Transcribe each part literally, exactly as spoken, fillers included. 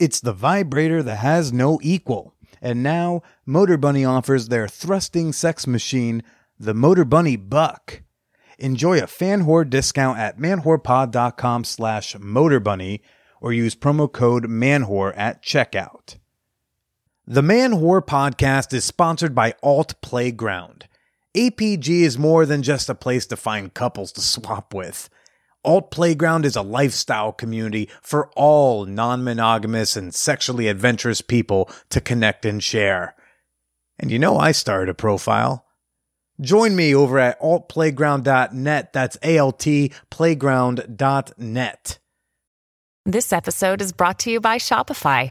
It's the vibrator that has no equal. And now, Motorbunny offers their thrusting sex machine, the Motorbunny Buck. Enjoy a MANWHORE discount at ManwhorePod.com slash Motorbunny or use promo code MANWHORE at checkout. The MANWHORE podcast is sponsored by Alt Playground. A P G is more than just a place to find couples to swap with. Alt Playground is a lifestyle community for all non-monogamous and sexually adventurous people to connect and share. And you know I started a profile. Join me over at alt playground dot net. That's A L T playground dot net. This episode is brought to you by Shopify.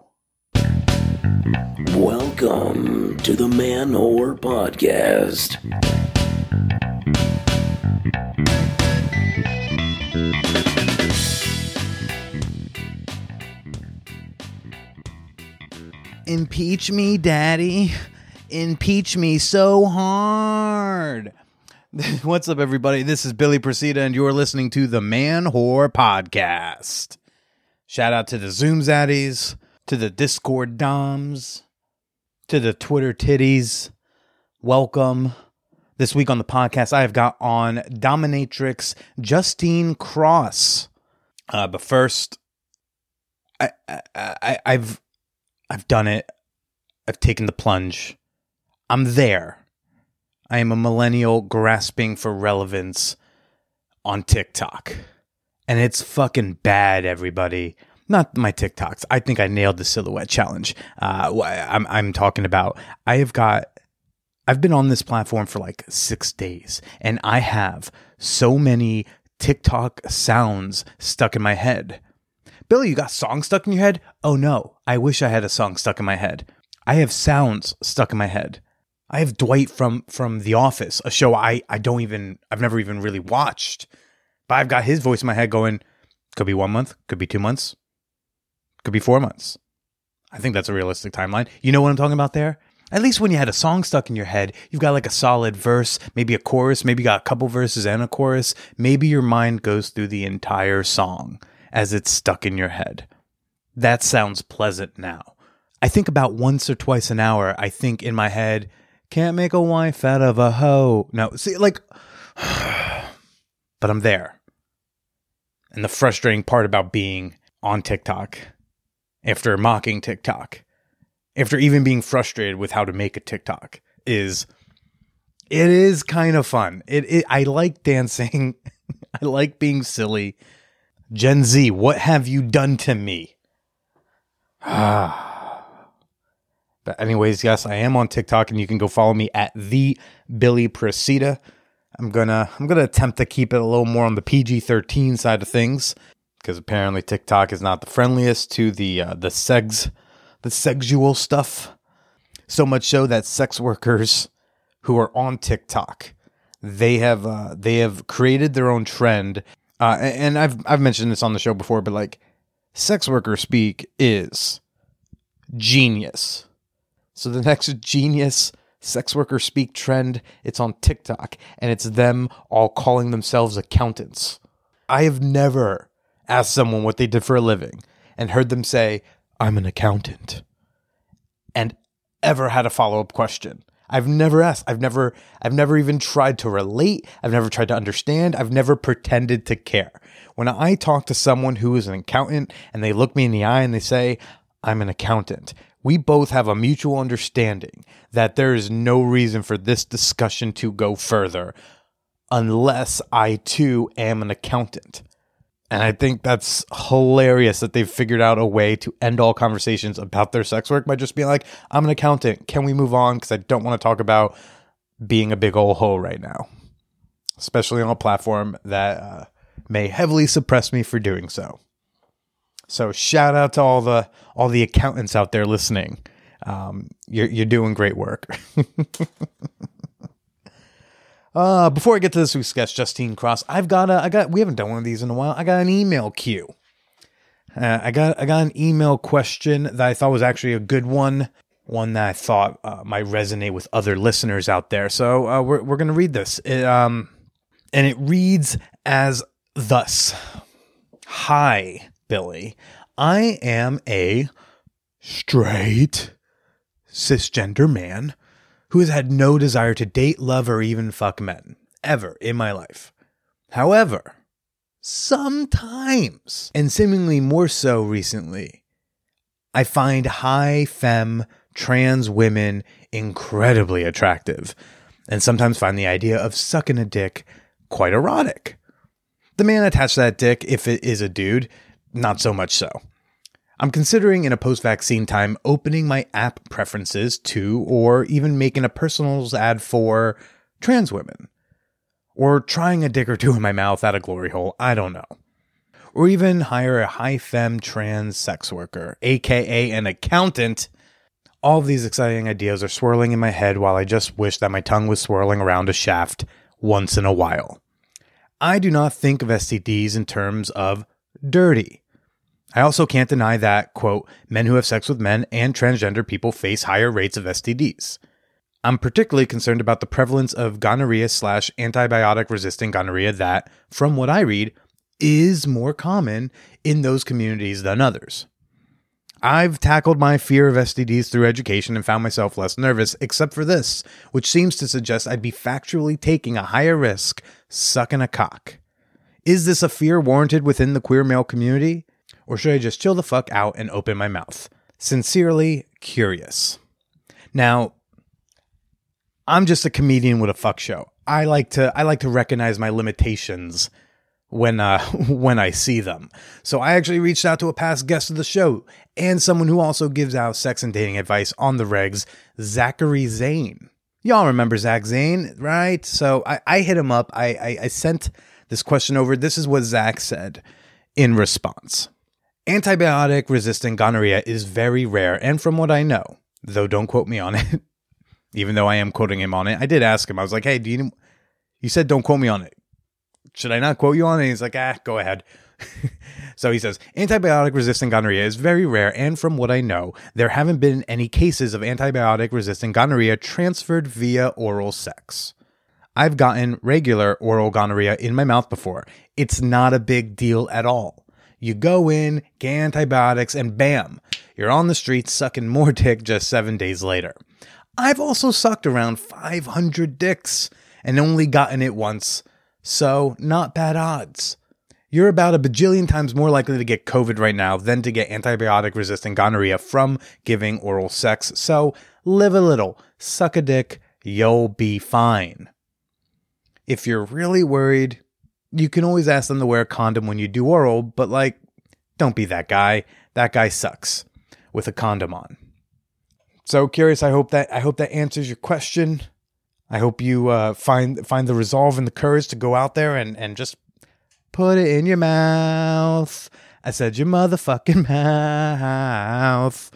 Welcome to the MANWHORE podcast. Impeach me, Daddy. Impeach me so hard. What's up, everybody? This is Billy Procida, and you're listening to the MANWHORE podcast. Shout out to the Zoom Zaddies, to the Discord Doms, to the Twitter Titties. Welcome. This week on the podcast, I have got on Dominatrix Justine Cross. Uh, but first, I, I, I, I've... I've done it. I've taken the plunge. I'm there. I am a millennial grasping for relevance on TikTok. And it's fucking bad, everybody. Not my TikToks. I think I nailed the silhouette challenge. Uh, I'm, I'm talking about, I have got, I've been on this platform for like six days. And I have so many TikTok sounds stuck in my head. Billy, you got songs stuck in your head? Oh no, I wish I had a song stuck in my head. I have sounds stuck in my head. I have Dwight from, from The Office, a show I, I don't even, I've never even really watched. But I've got his voice in my head going, could be one month, could be two months, could be four months. I think that's a realistic timeline. You know what I'm talking about there? At least when you had a song stuck in your head, you've got like a solid verse, maybe a chorus, maybe you got a couple verses and a chorus. Maybe your mind goes through the entire song as it's stuck in your head. That sounds pleasant now. I think about once or twice an hour, I think in my head, can't make a wife out of a hoe. No, see, like, but I'm there. And the frustrating part about being on TikTok, after mocking TikTok, after even being frustrated with how to make a TikTok, is it is kind of fun. It, it I like dancing. I like being silly. Gen Z, what have you done to me? But anyways, yes, I am on TikTok, and you can go follow me at the Billy Procida. I'm gonna I'm gonna attempt to keep it a little more on the P G thirteen side of things, because apparently TikTok is not the friendliest to the uh, the segs, the sexual stuff. So much so that sex workers who are on TikTok, they have uh, they have created their own trend. Uh, and I've I've mentioned this on the show before, but like sex worker speak is genius. So the next genius sex worker speak trend, it's on TikTok, and it's them all calling themselves accountants. I have never asked someone what they did for a living and heard them say, I'm an accountant, and ever had a follow-up question. I've never asked. I've never I've never even tried to relate. I've never tried to understand. I've never pretended to care. When I talk to someone who is an accountant and they look me in the eye and they say, I'm an accountant, we both have a mutual understanding that there is no reason for this discussion to go further unless I too am an accountant. And I think that's hilarious that they've figured out a way to end all conversations about their sex work by just being like, I'm an accountant. Can we move on? Because I don't want to talk about being a big old hoe right now, especially on a platform that uh, may heavily suppress me for doing so. So shout out to all the all the accountants out there listening. Um, you're you're doing great work. uh, before I get to this week's guest, Justine Cross, I've got a I got we haven't done one of these in a while. I got an email queue. Uh, I got I got an email question that I thought was actually a good one, one that I thought uh, might resonate with other listeners out there. So uh, we're we're gonna read this. It, um, and it reads as thus: Hi, Billy. I am a straight cisgender man who has had no desire to date, love, or even fuck men ever in my life. However, sometimes, and seemingly more so recently, I find high femme trans women incredibly attractive, and sometimes find the idea of sucking a dick quite erotic. The man attached to that dick, if it is a dude, not so much so. I'm considering in a post-vaccine time opening my app preferences to, or even making a personals ad for, trans women. Or trying a dick or two in my mouth at a glory hole, I don't know. Or even hire a high femme trans sex worker, aka an accountant. All of these exciting ideas are swirling in my head while I just wish that my tongue was swirling around a shaft once in a while. I do not think of S T Ds in terms of dirty. I also can't deny that, quote, men who have sex with men and transgender people face higher rates of S T Ds. I'm particularly concerned about the prevalence of gonorrhea slash antibiotic-resistant gonorrhea that, from what I read, is more common in those communities than others. I've tackled my fear of S T Ds through education and found myself less nervous, except for this, which seems to suggest I'd be factually taking a higher risk sucking a cock. Is this a fear warranted within the queer male community? Or should I just chill the fuck out and open my mouth? Sincerely, curious. Now, I'm just a comedian with a fuck show. I like to I like to recognize my limitations when uh, when I see them. So I actually reached out to a past guest of the show and someone who also gives out sex and dating advice on the regs, Zachary Zane. Y'all remember Zach Zane, right? So I, I hit him up. I, I I sent this question over. This is what Zach said in response. Antibiotic-resistant gonorrhea is very rare, and from what I know, though don't quote me on it, even though I am quoting him on it. I did ask him. I was like, hey, do you, you said don't quote me on it. Should I not quote you on it? And he's like, ah, go ahead. So he says, antibiotic-resistant gonorrhea is very rare, and from what I know, there haven't been any cases of antibiotic-resistant gonorrhea transferred via oral sex. I've gotten regular oral gonorrhea in my mouth before. It's not a big deal at all. You go in, get antibiotics, and bam, you're on the street sucking more dick just seven days later. I've also sucked around five hundred dicks and only gotten it once, so not bad odds. You're about a bajillion times more likely to get COVID right now than to get antibiotic-resistant gonorrhea from giving oral sex, so live a little, suck a dick, you'll be fine. If you're really worried, you can always ask them to wear a condom when you do oral, but like, don't be that guy. That guy sucks with a condom on. So curious, I hope that I hope that answers your question. I hope you uh, find find the resolve and the courage to go out there and, and just put it in your mouth. I said your motherfucking mouth.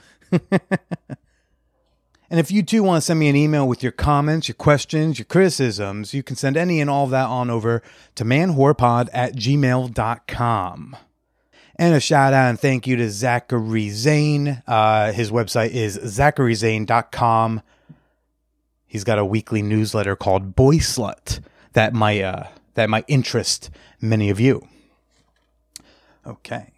And if you too want to send me an email with your comments, your questions, your criticisms, you can send any and all of that on over to manwhorepod at gmail dot com. And a shout out and thank you to Zachary Zane. Uh, his website is zachary zane dot com. He's got a weekly newsletter called Boy Slut that might, uh, that might interest many of you. Okay.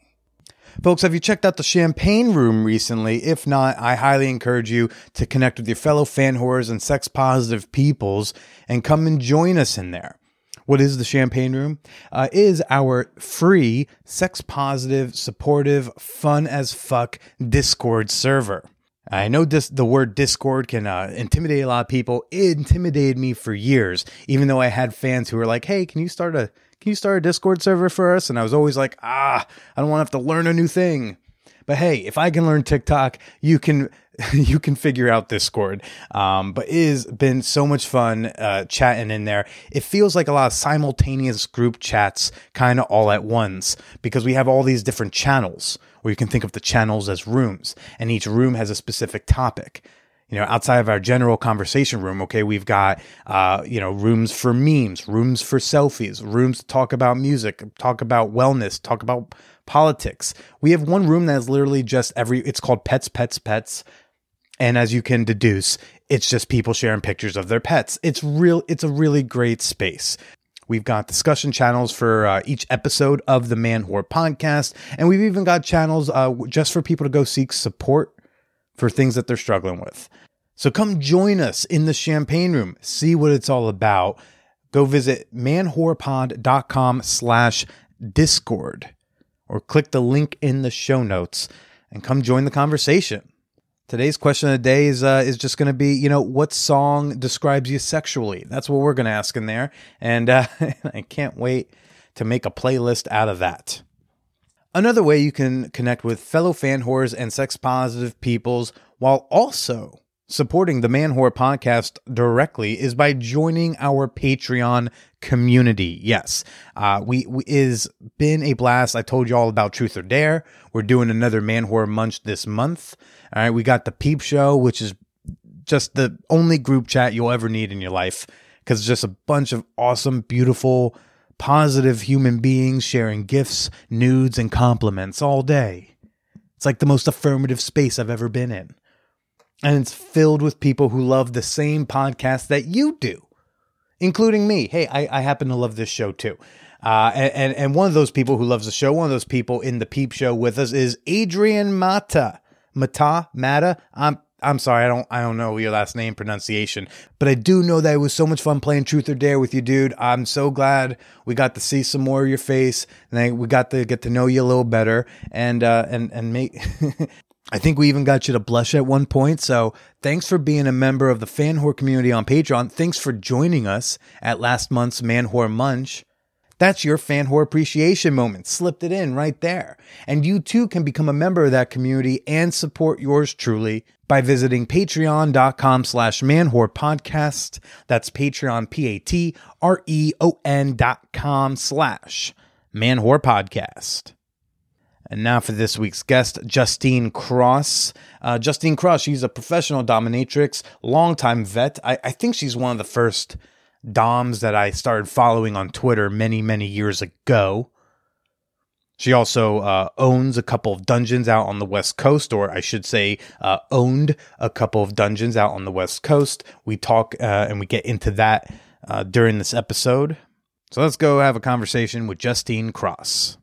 Folks, have you checked out the Champagne Room recently? If not, I highly encourage you to connect with your fellow fan whores and sex-positive peoples and come and join us in there. What is the Champagne Room? Uh, is our free, sex-positive, supportive, fun-as-fuck Discord server. I know dis- the word Discord can uh, intimidate a lot of people. It intimidated me for years, even though I had fans who were like, hey, can you start a can you start a Discord server for us? And I was always like, ah, I don't want to have to learn a new thing. But hey, if I can learn TikTok, you can you can figure out Discord. Um, but it has been so much fun uh, chatting in there. It feels like a lot of simultaneous group chats kind of all at once because we have all these different channels. or you can think of the channels as rooms, and each room has a specific topic. You know, outside of our general conversation room, okay, we've got, uh, you know, rooms for memes, rooms for selfies, rooms to talk about music, talk about wellness, talk about politics. We have one room that is literally just every, it's called Pets, Pets, Pets. And as you can deduce, it's just people sharing pictures of their pets. It's real. It's a really great space. We've got discussion channels for uh, each episode of the MANWHORE podcast. And we've even got channels uh, just for people to go seek support for things that they're struggling with. So come join us in the Champagne Room. See what it's all about. Go visit manwhorepod.com slash Discord or click the link in the show notes and come join the conversation. Today's question of the day is uh, is just going to be, you know, what song describes you sexually? That's what we're going to ask in there. And uh, I can't wait to make a playlist out of that. Another way you can connect with fellow fan whores and sex-positive peoples while also supporting the MANWHORE podcast directly is by joining our Patreon community. Yes, uh, we, we is been a blast. I told you all about Truth or Dare. We're doing another MANWHORE Munch this month. All right, we got the Peep Show, which is just the only group chat you'll ever need in your life because it's just a bunch of awesome, beautiful, positive human beings sharing gifts, nudes, and compliments all day. It's like the most affirmative space I've ever been in. And it's filled with people who love the same podcast that you do, including me. Hey, I, I happen to love this show too. Uh, and, and one of those people who loves the show, one of those people in the Peep Show with us is Adrian Mata. Mata, Mata. I'm I'm sorry, I don't I don't know your last name pronunciation, but I do know that it was so much fun playing Truth or Dare with you, dude. I'm so glad we got to see some more of your face, and I, we got to get to know you a little better, and uh, and and make. I think we even got you to blush at one point. So thanks for being a member of the MANWHORE community on Patreon. Thanks for joining us at last month's MANWHORE Munch. That's your MANWHORE appreciation moment. Slipped it in right there. And you too can become a member of that community and support yours truly by visiting patreon.com slash MANWHORE podcast. That's Patreon, P-A-T-R-E-O-N dot com slash MANWHORE podcast. And now for this week's guest, Justine Cross. Uh, Justine Cross, she's a professional dominatrix, longtime vet. I, I think she's one of the first doms that I started following on Twitter many, many years ago. She also uh, owns a couple of dungeons out on the West Coast, or I should say uh, owned a couple of dungeons out on the West Coast. We talk uh, and we get into that uh, during this episode. So let's go have a conversation with Justine Cross.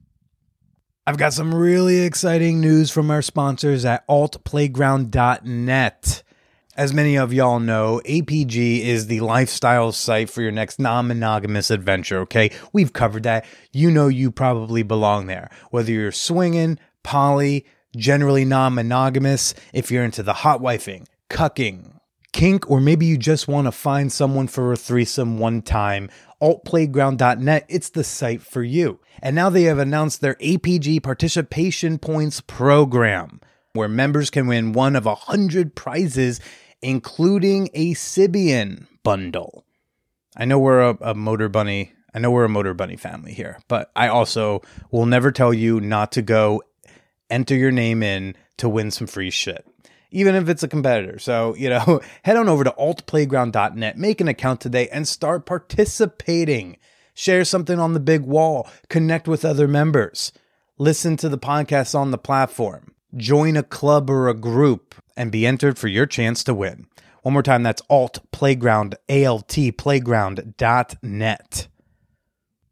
I've got some really exciting news from our sponsors at alt playground dot net. As many of y'all know, A P G is the lifestyle site for your next non-monogamous adventure, okay? We've covered that. You know you probably belong there. Whether you're swinging, poly, generally non-monogamous, if you're into the hot wifing, cucking, kink, or maybe you just want to find someone for a threesome one time, alt playground dot net, it's the site for you. And now they have announced their A P G Participation Points program, where members can win one of one hundred prizes, including a Sibian bundle. I know we're a, a Motorbunny. I know we're a Motorbunny family here, but I also will never tell you not to go enter your name in to win some free shit, even if it's a competitor. So, you know, head on over to alt playground dot net, make an account today, and start participating. Share something on the big wall, connect with other members, listen to the podcast on the platform, join a club or a group, and be entered for your chance to win. One more time, that's altplayground, A-L-T, playground dot net.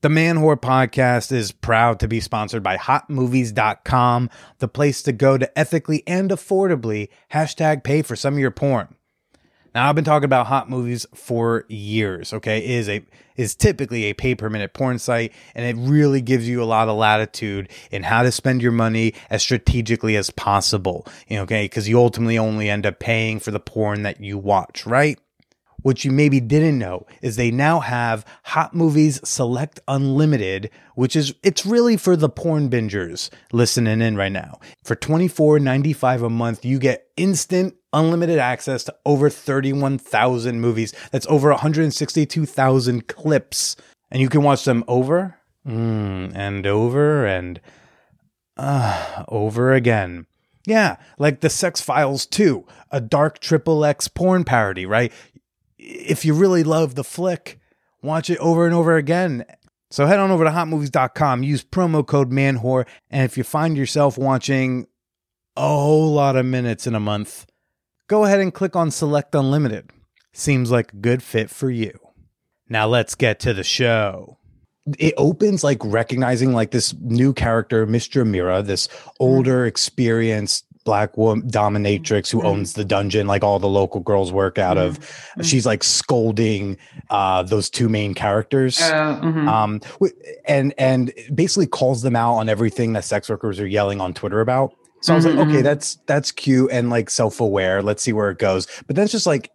The MANWHORE podcast is proud to be sponsored by hot movies dot com, the place to go to ethically and affordably hashtag pay for some of your porn. Now, I've been talking about Hot Movies for years, okay? It is a is typically a pay-per-minute porn site, and it really gives you a lot of latitude in how to spend your money as strategically as possible, you know, okay? Because you ultimately only end up paying for the porn that you watch, right? What you maybe didn't know is they now have Hot Movies Select Unlimited, which is, it's really for the porn bingers listening in right now. For twenty-four ninety-five a month, you get instant unlimited access to over thirty-one thousand movies. That's over one hundred sixty-two thousand clips. And you can watch them over mm, and over and uh, over again. Yeah, like the Sex Files two, a dark triple X porn parody, right? If you really love the flick, watch it over and over again. So head on over to hot movies dot com, use promo code MANWHORE, and if you find yourself watching a whole lot of minutes in a month, go ahead and click on Select Unlimited. Seems like a good fit for you. Now let's get to the show. It opens like recognizing like this new character, Miss Jamira, this older, experienced black woman dominatrix who owns the dungeon, like all the local girls work out of. Mm-hmm. She's like scolding uh, those two main characters, uh, mm-hmm. um, and and basically calls them out on everything that sex workers are yelling on Twitter about. So I was mm-hmm. like, okay, that's that's cute and like self-aware. Let's see where it goes. But then it's just like,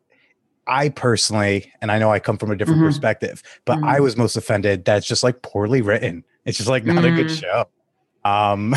I personally, and I know I come from a different mm-hmm. perspective, but mm-hmm. I was most offended that it's just like poorly written. It's just like not mm-hmm. a good show. Um,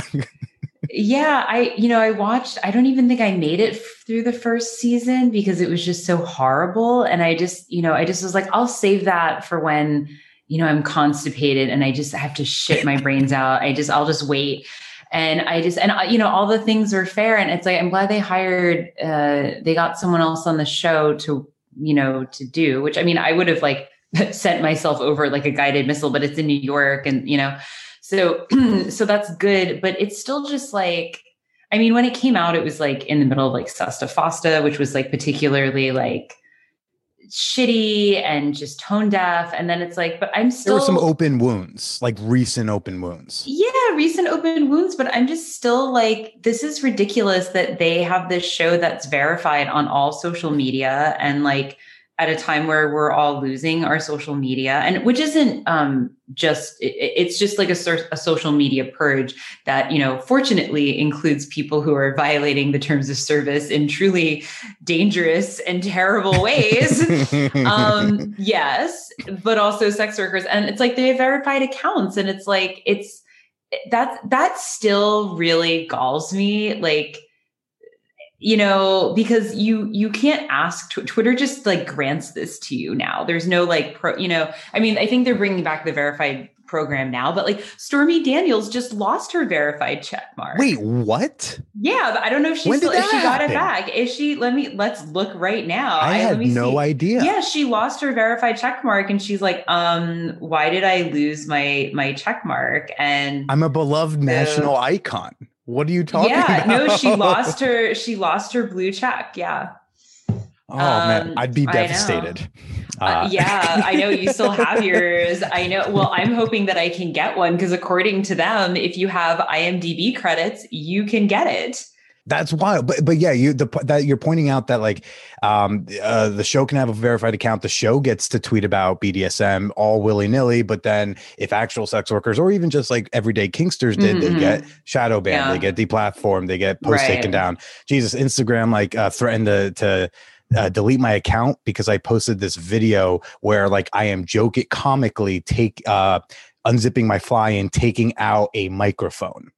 yeah, I, you know, I watched, I don't even think I made it through the first season because it was just so horrible. And I just, you know, I just was like, I'll save that for when, you know, I'm constipated and I just have to shit my brains out. I just, I'll just wait. And I just, and you know, all the things are fair. And it's like, I'm glad they hired, uh, they got someone else on the show to, you know, to do, which, I mean, I would have like sent myself over like a guided missile, but it's in New York and, you know, so, so that's good, but it's still just like, I mean, when it came out, it was like in the middle of like Sesta Fosta, which was like particularly like shitty and just tone deaf. And then it's like, but I'm still. There were some open wounds, like recent open wounds. Yeah. Recent open wounds, but I'm just still like, this is ridiculous that they have this show that's verified on all social media. And like at a time where we're all losing our social media, and which isn't um, just, it, it's just like a, a social media purge that, you know, fortunately includes people who are violating the terms of service in truly dangerous and terrible ways. um, yes, but also sex workers. And it's like, they have verified accounts, and it's like, it's, that, that still really galls me. Like, you know, because you, you can't ask tw- Twitter just like grants this to you now. There's no like pro, you know, I mean, I think they're bringing back the verified program now, but like Stormy Daniels just lost her verified check mark. Wait, what? Yeah. But I don't know if she, still, if she got it back. If she, let me, let's look right now. I, I had no see. idea. Yeah. She lost her verified check mark, and she's like, um, why did I lose my, my check mark? And I'm a beloved so, national icon. What are you talking yeah, about? Yeah, no, she lost her, she lost her blue check. Yeah. Oh um, man, I'd be devastated. I uh, uh, yeah, I know you still have yours. I know. Well, I'm hoping that I can get one, because according to them, if you have I M D B credits, you can get it. That's wild. But but yeah, you the that you're pointing out that like um, uh, the show can have a verified account. The show gets to tweet about B D S M all willy nilly. But then if actual sex workers or even just like everyday kinksters did, mm-hmm. they get shadow banned, yeah. they get deplatformed, they get posts right. taken down. Jesus, Instagram like uh, threatened to to uh, delete my account because I posted this video where like I am joking comically take uh, unzipping my fly and taking out a microphone.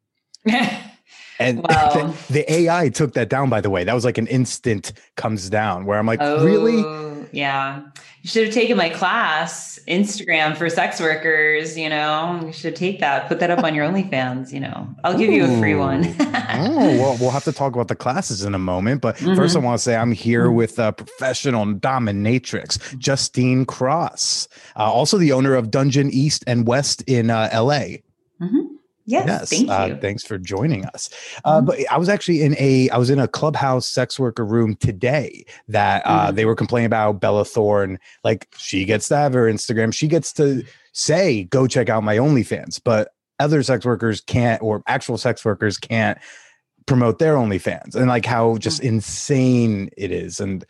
And wow. the, the A I took that down, by the way. That was like an instant comes down where I'm like, oh, really? Yeah. You should have taken my class, Instagram for sex workers. You know, you should take that, put that up on your OnlyFans. You know, I'll give Ooh. you a free one. Oh, well, we'll have to talk about the classes in a moment. But mm-hmm. first, I want to say I'm here with a uh, professional dominatrix, Justine Cross, uh, also the owner of Dungeon East and West in uh, L A. Mm-hmm. Yes, yes. Thank you. Uh, thanks for joining us. Uh, mm-hmm. But I was actually in a I was in a Clubhouse sex worker room today that uh, mm-hmm. they were complaining about Bella Thorne. Like she gets to have her Instagram. She gets to say, go check out my OnlyFans. But other sex workers can't, or actual sex workers can't promote their OnlyFans. And like how just mm-hmm. insane it is. And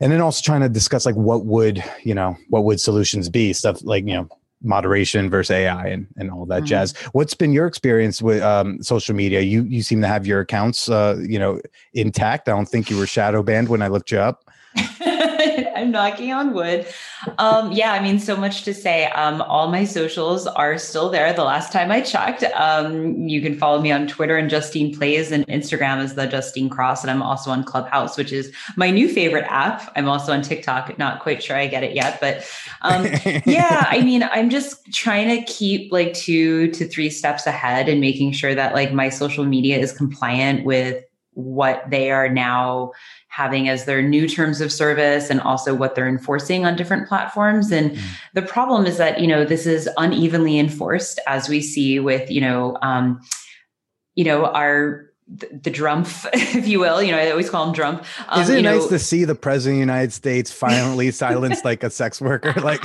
and then also trying to discuss like what would, you know, what would solutions be? Stuff like, you know, moderation versus A I and, and all that mm-hmm. jazz. What's been your experience with um, social media? You you seem to have your accounts, uh, you know, intact. I don't think you were shadow banned when I looked you up. I'm knocking on wood. Um, yeah, I mean, so much to say. Um, all my socials are still there. The last time I checked, um, you can follow me on Twitter and Justine Plays, and Instagram is the Justine Cross. And I'm also on Clubhouse, which is my new favorite app. I'm also on TikTok. Not quite sure I get it yet, but um, yeah, I mean, I'm just trying to keep like two to three steps ahead and making sure that like my social media is compliant with what they are now having as their new terms of service and also what they're enforcing on different platforms. And mm. the problem is that, you know, this is unevenly enforced, as we see with, you know, um, you know, our The, the Drumpf, if you will. You know, I always call him Drumpf. Um, Isn't it you know, nice to see the president of the United States finally silence like a sex worker? Like,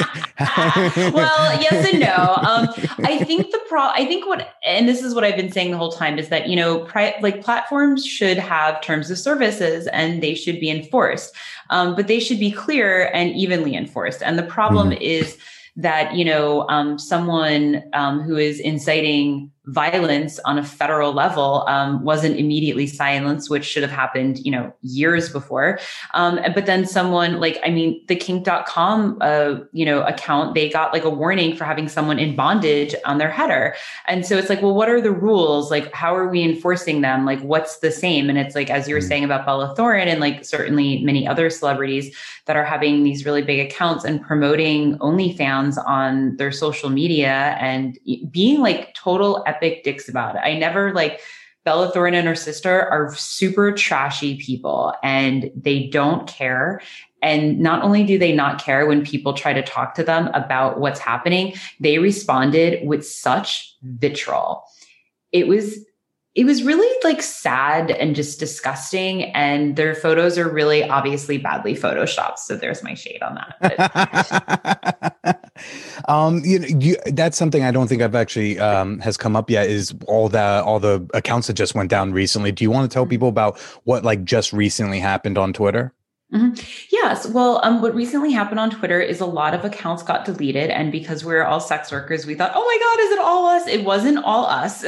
well, yes and no. Um, I think the pro. I think what, and this is what I've been saying the whole time, is that you know, pri- like platforms should have terms of services and they should be enforced, um, but they should be clear and evenly enforced. And the problem mm-hmm. is that you know, um, someone um, who is inciting violence on a federal level um, wasn't immediately silenced, which should have happened, you know, years before. Um, but then someone like, I mean, the Kink dot com, uh, you know, account, they got like a warning for having someone in bondage on their header. And so it's like, well, what are the rules? Like, how are we enforcing them? Like, what's the same? And it's like, as you were saying about Bella Thorne and like certainly many other celebrities that are having these really big accounts and promoting OnlyFans on their social media and being like total epic dicks about it. I never like Bella Thorne and her sister are super trashy people and they don't care. And not only do they not care when people try to talk to them about what's happening, they responded with such vitriol. It was It was really like sad and just disgusting. And their photos are really obviously badly photoshopped. So there's my shade on that. But. um, you know, you, that's something I don't think I've actually um, has come up yet is all the, all the accounts that just went down recently. Do you want to tell people about what like just recently happened on Twitter? Mm-hmm. Yes. Well, um, what recently happened on Twitter is a lot of accounts got deleted. And because we're all sex workers, we thought, oh my God, is it all us? It wasn't all us.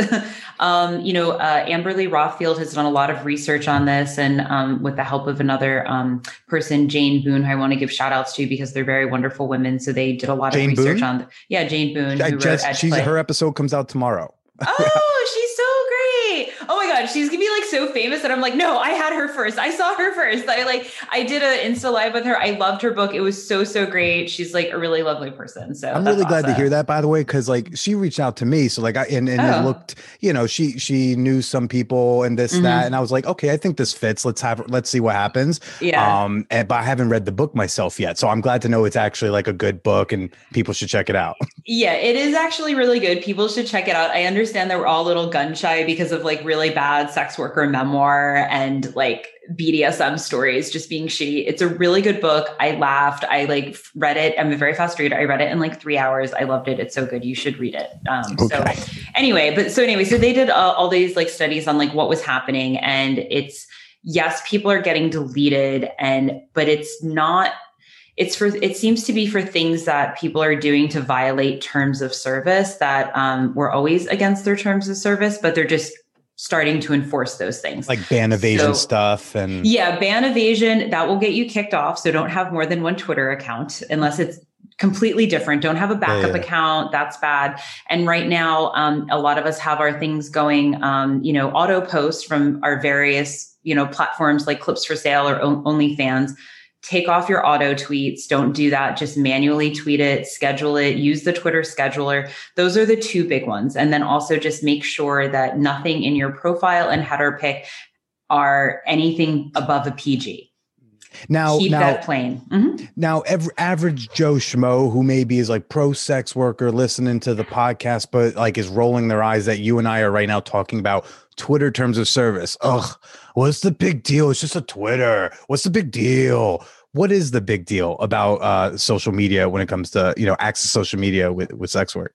um, you know, uh, Amberly Rothfield has done a lot of research on this. And um, with the help of another um, person, Jane Boone, who I want to give shout outs to because they're very wonderful women. So they did a lot Jane of research Boone? on. The, yeah, Jane Boone. I who just, she's, her episode comes out tomorrow. Oh, she's so great. Oh my God, she's gonna be like so famous that I'm like, no, I had her first. I saw her first. I like, I did an Insta live with her. I loved her book. It was so, so great. She's like a really lovely person. So I'm that's really glad awesome. to hear that, by the way, because like she reached out to me. So like I and, and oh. it looked, you know, she she knew some people and this, mm-hmm. that. And I was like, okay, I think this fits. Let's have let's see what happens. Yeah. Um, and, but I haven't read the book myself yet. So I'm glad to know it's actually like a good book and people should check it out. Yeah, it is actually really good. People should check it out. I understand that we're all a little gun shy because of like really bad sex worker memoir and like B D S M stories just being shitty. It's a really good book. I laughed. I like read it. I'm a very fast reader. I read it in like three hours. I loved it. It's so good. You should read it. Um, okay. So anyway, but so anyway, so they did uh, all these like studies on like what was happening, and it's yes, people are getting deleted, and but it's not. It's for, it seems to be for things that people are doing to violate terms of service that um, were always against their terms of service, but they're just starting to enforce those things. Like ban evasion so, stuff. and Yeah, ban evasion, that will get you kicked off. So don't have more than one Twitter account unless it's completely different. Don't have a backup yeah, yeah. account. That's bad. And right now, um, a lot of us have our things going, um, you know, auto posts from our various, you know, platforms like Clips for Sale or OnlyFans. Take off your auto tweets. Don't do that. Just manually tweet it, schedule it, use the Twitter scheduler. Those are the two big ones. And then also just make sure that nothing in your profile and header pic are anything above a P G. Now, Keep now, that plain. Mm-hmm. Now, every, average Joe Schmo who maybe is like pro sex worker listening to the podcast, but like is rolling their eyes that you and I are right now talking about Twitter terms of service. Ugh, what's the big deal? It's just a Twitter. What's the big deal? What is the big deal about uh, social media when it comes to, you know, access social media with, with sex work?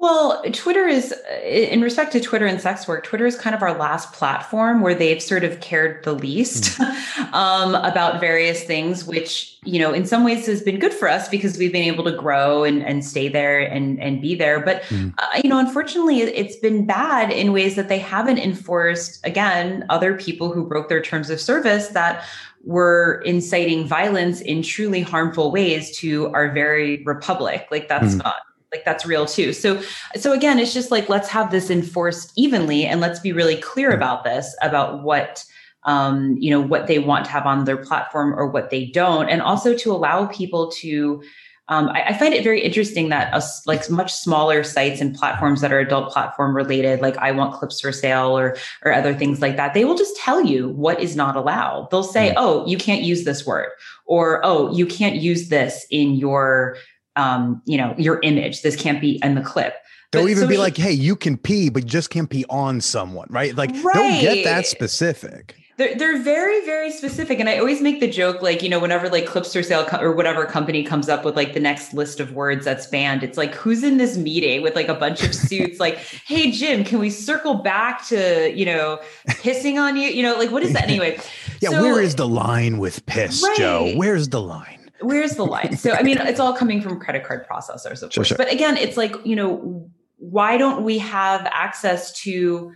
Well, Twitter is, in respect to Twitter and sex work, Twitter is kind of our last platform where they've sort of cared the least mm. um, about various things, which, you know, in some ways has been good for us because we've been able to grow and, and stay there and, and be there. But, mm. uh, you know, unfortunately, it's been bad in ways that they haven't enforced, again, other people who broke their terms of service that were inciting violence in truly harmful ways to our very republic. Like, that's mm. not. Like that's real too. So, so again, it's just like, let's have this enforced evenly and let's be really clear about this, about what, um, you know, what they want to have on their platform or what they don't. And also to allow people to, um, I, I find it very interesting that a, like much smaller sites and platforms that are adult platform related, like I Want Clips for Sale or, or other things like that, they will just tell you what is not allowed. They'll say, oh, you can't use this word, or, oh, you can't use this in your, um, you know, your image, this can't be in the clip. They'll even so be he, like, hey, you can pee, but you just can't pee on someone, right? Like, right. Don't get that specific. They're, they're very, very specific. And I always make the joke, like, you know, whenever like Clips for Sale co- or whatever company comes up with like the next list of words that's banned, it's like, who's in this meeting with like a bunch of suits? Like, hey, Jim, can we circle back to, you know, pissing on you? You know, like, what is that anyway? Yeah, so, where is the line with piss, right. Joe? Where's the line? Where's the line? So, I mean, it's all coming from credit card processors, of sure, course. Sure. But again, it's like, you know, why don't we have access to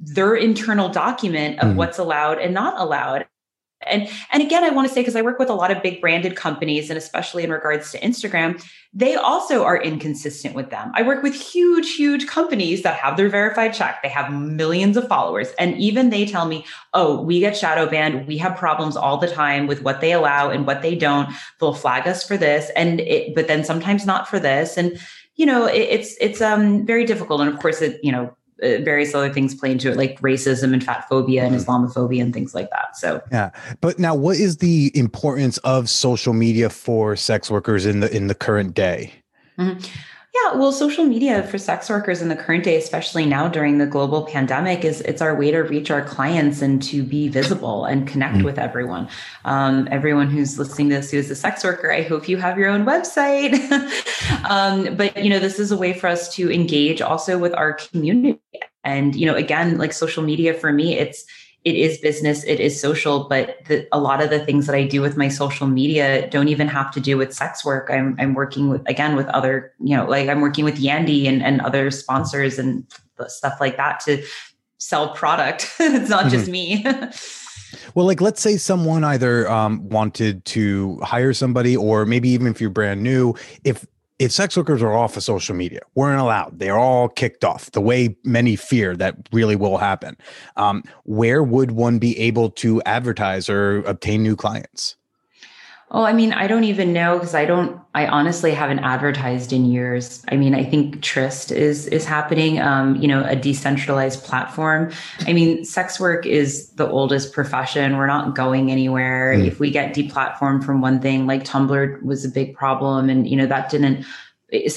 their internal document of mm-hmm. what's allowed and not allowed? And, and again, I want to say, because I work with a lot of big branded companies, and especially in regards to Instagram, they also are inconsistent with them. I work with huge, huge companies that have their verified check. They have millions of followers. And even they tell me, oh, we get shadow banned. We have problems all the time with what they allow and what they don't. They'll flag us for this. And it, but then sometimes not for this. And, you know, it, it's, it's um very difficult. And of course, it, you know, various other things play into it, like racism and fat phobia and Islamophobia and things like that. So, yeah. But now, what is the importance of social media for sex workers in the in the current day? Mm-hmm. Yeah, well, social media for sex workers in the current day, especially now during the global pandemic, is it's our way to reach our clients and to be visible and connect mm-hmm. with everyone. Um, everyone who's listening to this who is a sex worker, I hope you have your own website. um, but, you know, this is a way for us to engage also with our community. And, you know, again, like social media for me, it's it is business, it is social, but the, a lot of the things that I do with my social media don't even have to do with sex work. I'm, I'm working with, again, with other, you know, like I'm working with Yandy and, and other sponsors and stuff like that to sell product. It's not mm-hmm. just me. Well, like, let's say someone either um, wanted to hire somebody, or maybe even if you're brand new, if If sex workers are off of social media, weren't allowed, they're all kicked off the way many fear that really will happen. Um, where would one be able to advertise or obtain new clients? Oh, I mean, I don't even know, because I don't, I honestly haven't advertised in years. I mean, I think Trist is, is happening, um, you know, a decentralized platform. I mean, sex work is the oldest profession. We're not going anywhere. Mm. If we get deplatformed from one thing, like Tumblr was a big problem. And, you know, that didn't,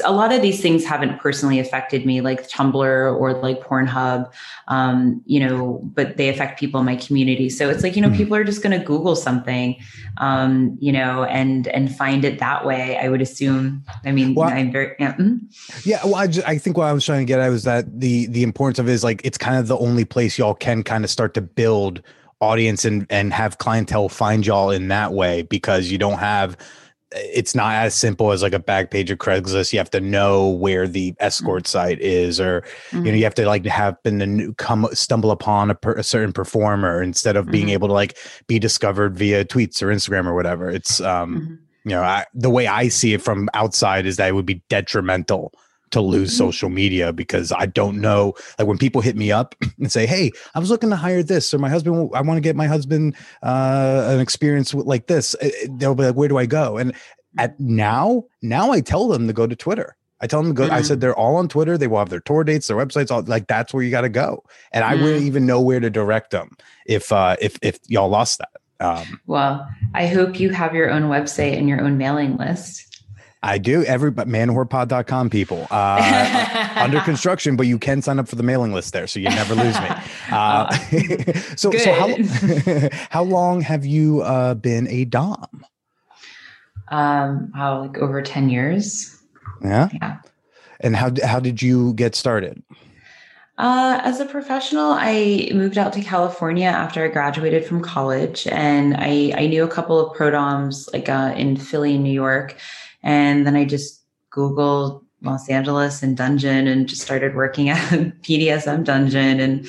a lot of these things haven't personally affected me, like Tumblr or like Pornhub, um, you know, but they affect people in my community. So it's like, you know, mm-hmm. people are just going to Google something, um, you know, and and find it that way, I would assume. I mean, well, I'm very, yeah. Mm-hmm. Yeah, well, I, just, I think what I was trying to get at was that the the importance of it is like, it's kind of the only place y'all can kind of start to build audience and and have clientele find y'all in that way, because you don't have, it's not as simple as like a back page of Craigslist. You have to know where the escort site is, or, mm-hmm. you know, you have to like happen to come stumble upon a, per, a certain performer instead of being mm-hmm. able to like be discovered via tweets or Instagram or whatever. It's, um, mm-hmm. you know, I, the way I see it from outside is that it would be detrimental to lose mm-hmm. social media, because I don't know, like when people hit me up and say, hey, I was looking to hire this, or my husband, I want to get my husband uh, an experience with, like this. They'll be like, where do I go? And at now, now I tell them to go to Twitter. I tell them to go. Mm-hmm. I said, they're all on Twitter. They will have their tour dates, their websites, all, like that's where you got to go. And mm-hmm. I wouldn't even know where to direct them if, uh, if, if y'all lost that. Um, well, I hope you have your own website and your own mailing list. I do. Every man whore pod dot com people uh, under construction, but you can sign up for the mailing list there, so you never lose me. Uh, oh, so, so how, how long have you uh, been a dom? Um, oh, like over ten years. Yeah. Yeah. And how how did you get started? Uh, as a professional, I moved out to California after I graduated from college, and I, I knew a couple of pro-doms like uh, in Philly, New York, and then I just Googled Los Angeles and Dungeon and just started working at B D S M Dungeon, and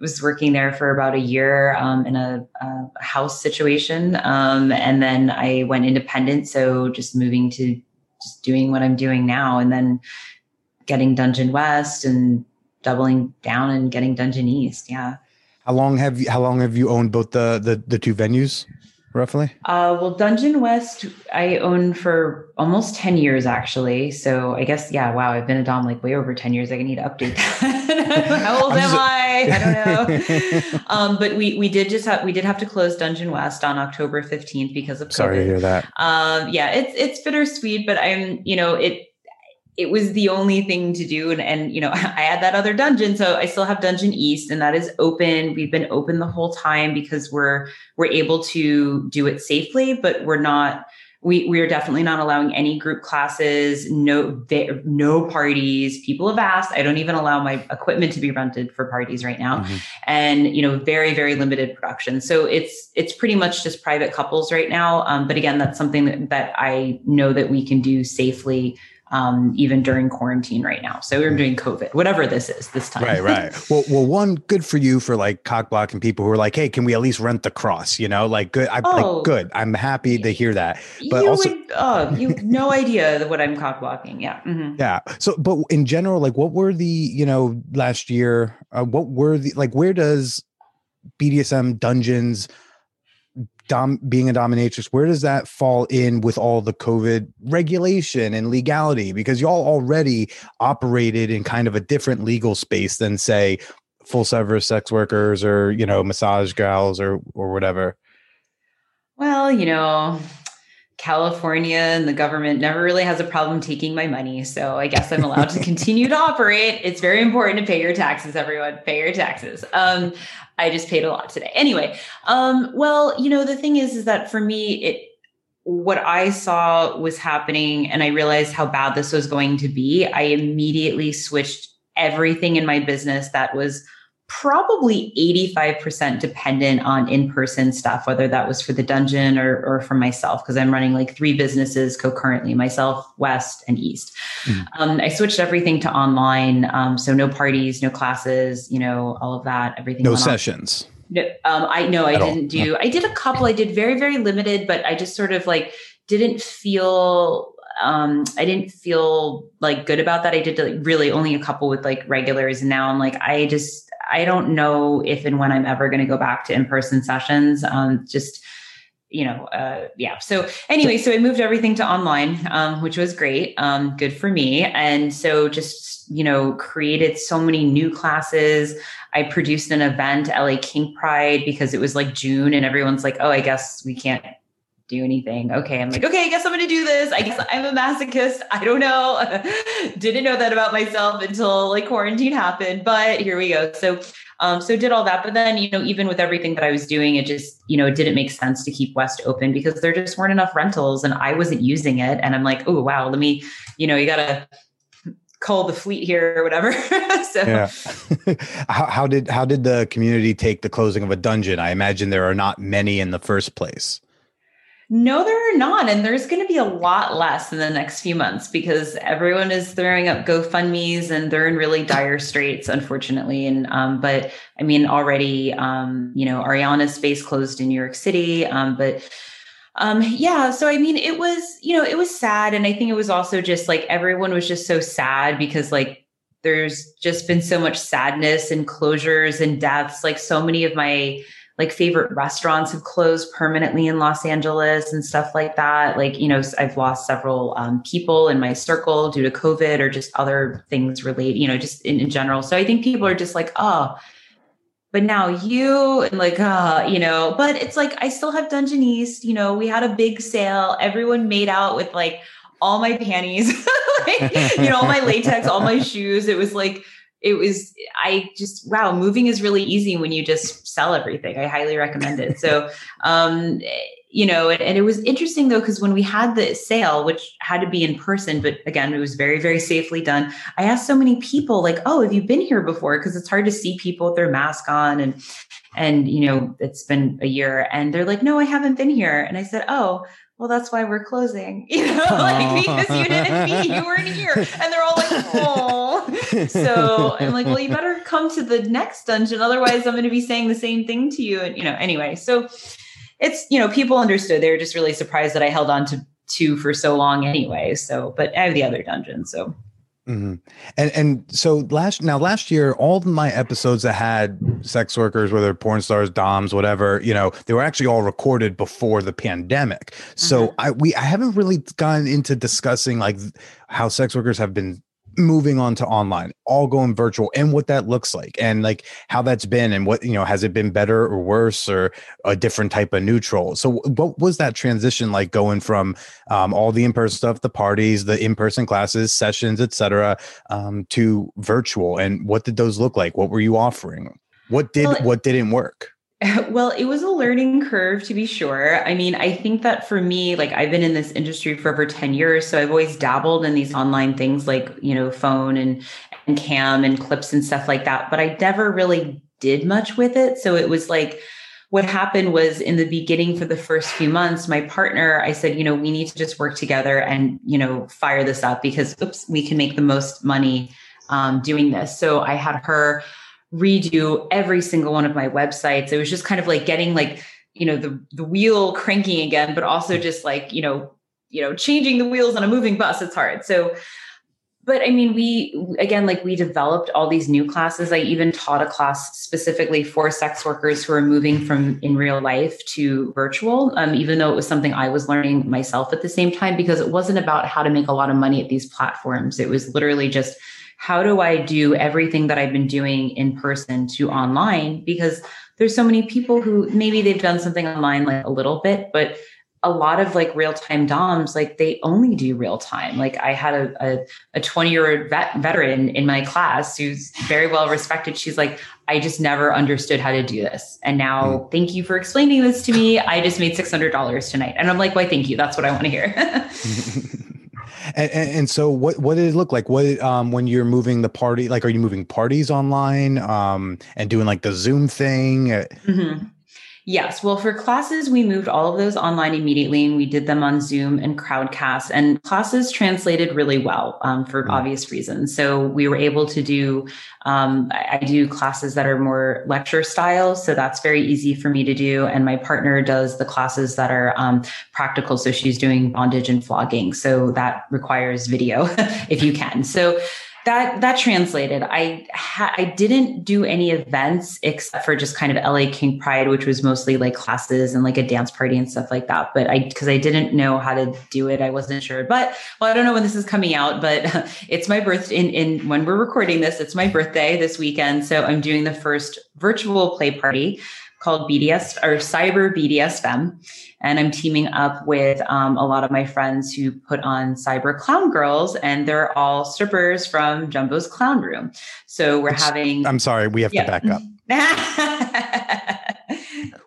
was working there for about a year um, in a, a house situation. Um, and then I went independent. So just moving to just doing what I'm doing now, and then getting Dungeon West and doubling down and getting Dungeon East. Yeah. How long have you, how long have you owned both the, the, the two venues roughly? Uh, well, Dungeon West, I own for almost ten years actually. So I guess, yeah, wow. I've been a Dom like way over ten years. I need to update that. How old am I? I don't know. um, but we, we did just have, we did have to close Dungeon West on October fifteenth because of COVID. Sorry to hear that. Um, yeah, it's, it's bittersweet, but I'm, you know, it, it was the only thing to do. And, and, you know, I had that other dungeon, so I still have Dungeon East, and that is open. We've been open the whole time because we're, we're able to do it safely, but we're not, we, we are definitely not allowing any group classes, no, no parties. People have asked, I don't even allow my equipment to be rented for parties right now. Mm-hmm. And, you know, very, very limited production. So it's, it's pretty much just private couples right now. Um, but again, that's something that, that I know that we can do safely, Um, even during quarantine right now. So we're doing COVID, whatever this is this time. Right, right. Well, well, one, good for you for like cock blocking people who are like, hey, can we at least rent the cross? You know, like good. I'm oh, like, good. I'm happy to hear that. But you also, would, oh, you have no idea what I'm cock blocking. Yeah. Mm-hmm. Yeah. So, but in general, like what were the, you know, last year, uh, what were the, like, where does B D S M Dungeons, Dom, being a dominatrix, where does that fall in with all the COVID regulation and legality? Because y'all already operated in kind of a different legal space than, say, full service sex workers or, you know, massage gals or or whatever. Well, you know, California and the government never really has a problem taking my money. So I guess I'm allowed to continue to operate. It's very important to pay your taxes, everyone. Pay your taxes. Um, I just paid a lot today. Anyway, um, well, you know, the thing is, is that for me, it, what I saw was happening and I realized how bad this was going to be. I immediately switched everything in my business that was probably eighty-five percent dependent on in-person stuff, whether that was for the dungeon or, or for myself, because I'm running like three businesses concurrently, myself, West, and East. Mm. Um, I switched everything to online. Um, so no parties, no classes, you know, all of that, everything. No sessions. No, um, I know I didn't do, I did a couple, I did very, very limited, but I just sort of like didn't feel Um, I didn't feel like good about that. I did like, really only a couple with like regulars. And now I'm like, I just, I don't know if and when I'm ever going to go back to in-person sessions. Um, just, you know, uh, yeah. So anyway, so I moved everything to online, um, which was great. Um, good for me. And so just, you know, created so many new classes. I produced an event, L A Kink Pride, because it was like June and everyone's like, oh, I guess we can't do anything. Okay. I'm like, okay, I guess I'm going to do this. I guess I'm a masochist. I don't know. Didn't know that about myself until like quarantine happened, but here we go. So, um, so did all that. But then, you know, even with everything that I was doing, it just, you know, it didn't make sense to keep West open because there just weren't enough rentals and I wasn't using it. And I'm like, oh, wow, let me, you know, you got to call the fleet here or whatever. So yeah. how, how did, how did the community take the closing of a dungeon? I imagine there are not many in the first place. No, there are not. And there's going to be a lot less in the next few months because everyone is throwing up GoFundMes and they're in really dire straits, unfortunately. And, um, but I mean, already, um, you know, Ariana's space closed in New York City. Um, but, um, yeah, so, I mean, it was, you know, it was sad. And I think it was also just like, everyone was just so sad because like, there's just been so much sadness and closures and deaths. Like so many of my like favorite restaurants have closed permanently in Los Angeles and stuff like that. Like, you know, I've lost several um, people in my circle due to COVID or just other things related, you know, just in, in general. So I think people are just like, oh, but now you and like, uh, you know, but it's like, I still have Dungeon East, you know, we had a big sale. Everyone made out with like all my panties, like, you know, all my latex, all my shoes. It was like, It was, I just, wow, moving is really easy when you just sell everything. I highly recommend it. So, um, you know, and, and it was interesting though, because when we had the sale, which had to be in person, but again, it was very, very safely done. I asked so many people like, oh, have you been here before? Because it's hard to see people with their mask on and, and, you know, it's been a year and they're like, no, I haven't been here. And I said, oh, well, that's why we're closing, you know, like because you didn't meet, you weren't here. And they're all like, oh. So I'm like, well, you better come to the next dungeon. Otherwise I'm going to be saying the same thing to you. And, you know, anyway, so it's, you know, people understood. They were just really surprised that I held on to two for so long anyway. So, but I have the other dungeon, so. Mm-hmm. And and so last now last year, all of my episodes that had sex workers, whether porn stars, doms, whatever, you know, they were actually all recorded before the pandemic. Mm-hmm. So I we I haven't really gone into discussing like how sex workers have been moving on to online, all going virtual, and what that looks like, and like how that's been, and what, you know, has it been better or worse or a different type of neutral? So what was that transition like going from um, all the in-person stuff, the parties, the in-person classes, sessions, et cetera, um, to virtual? And what did those look like? What were you offering? What did, well, what didn't work? Well, it was a learning curve to be sure. I mean, I think that for me, like I've been in this industry for over ten years. So I've always dabbled in these online things like, you know, phone and, and cam and clips and stuff like that. But I never really did much with it. So it was like, what happened was in the beginning for the first few months, my partner, I said, you know, we need to just work together and, you know, fire this up because oops, we can make the most money um, doing this. So I had her redo every single one of my websites. It was just kind of like getting like, you know, the, the wheel cranking again, but also just like, you know, you know, changing the wheels on a moving bus. It's hard. So, but I mean, we, again, like we developed all these new classes. I even taught a class specifically for sex workers who are moving from in real life to virtual, um, even though it was something I was learning myself at the same time, because it wasn't about how to make a lot of money at these platforms. It was literally just, how do I do everything that I've been doing in person to online? Because there's so many people who maybe they've done something online like a little bit, but a lot of like real time doms, like they only do real time. Like I had a a twenty year old vet, veteran in my class who's very well respected. She's like, I just never understood how to do this. And now mm. thank you for explaining this to me. I just made six hundred dollars tonight. And I'm like, why, thank you. That's what I want to hear. And, and, and so what, what did it look like? What, um, when you're moving the party, like, are you moving parties online, um, and doing like the Zoom thing? Mm-hmm. Yes. Well, for classes, we moved all of those online immediately and we did them on Zoom and Crowdcast, and classes translated really well, um, for mm-hmm. obvious reasons. So we were able to do, um, I, I do classes that are more lecture style. So that's very easy for me to do. And my partner does the classes that are, um, practical. So she's doing bondage and flogging. So that requires video if you can. So That, that translated. I ha- I didn't do any events except for just kind of L A King Pride, which was mostly like classes and like a dance party and stuff like that. But I, cause I didn't know how to do it. I wasn't sure, but well, I don't know when this is coming out, but it's my birthday in, in when we're recording this, it's my birthday this weekend. So I'm doing the first virtual play party called B D S or Cyber B D S M. And I'm teaming up with um, a lot of my friends who put on Cyber Clown Girls, and they're all strippers from Jumbo's Clown Room. So we're Which, having, I'm sorry, we have yeah. to back up.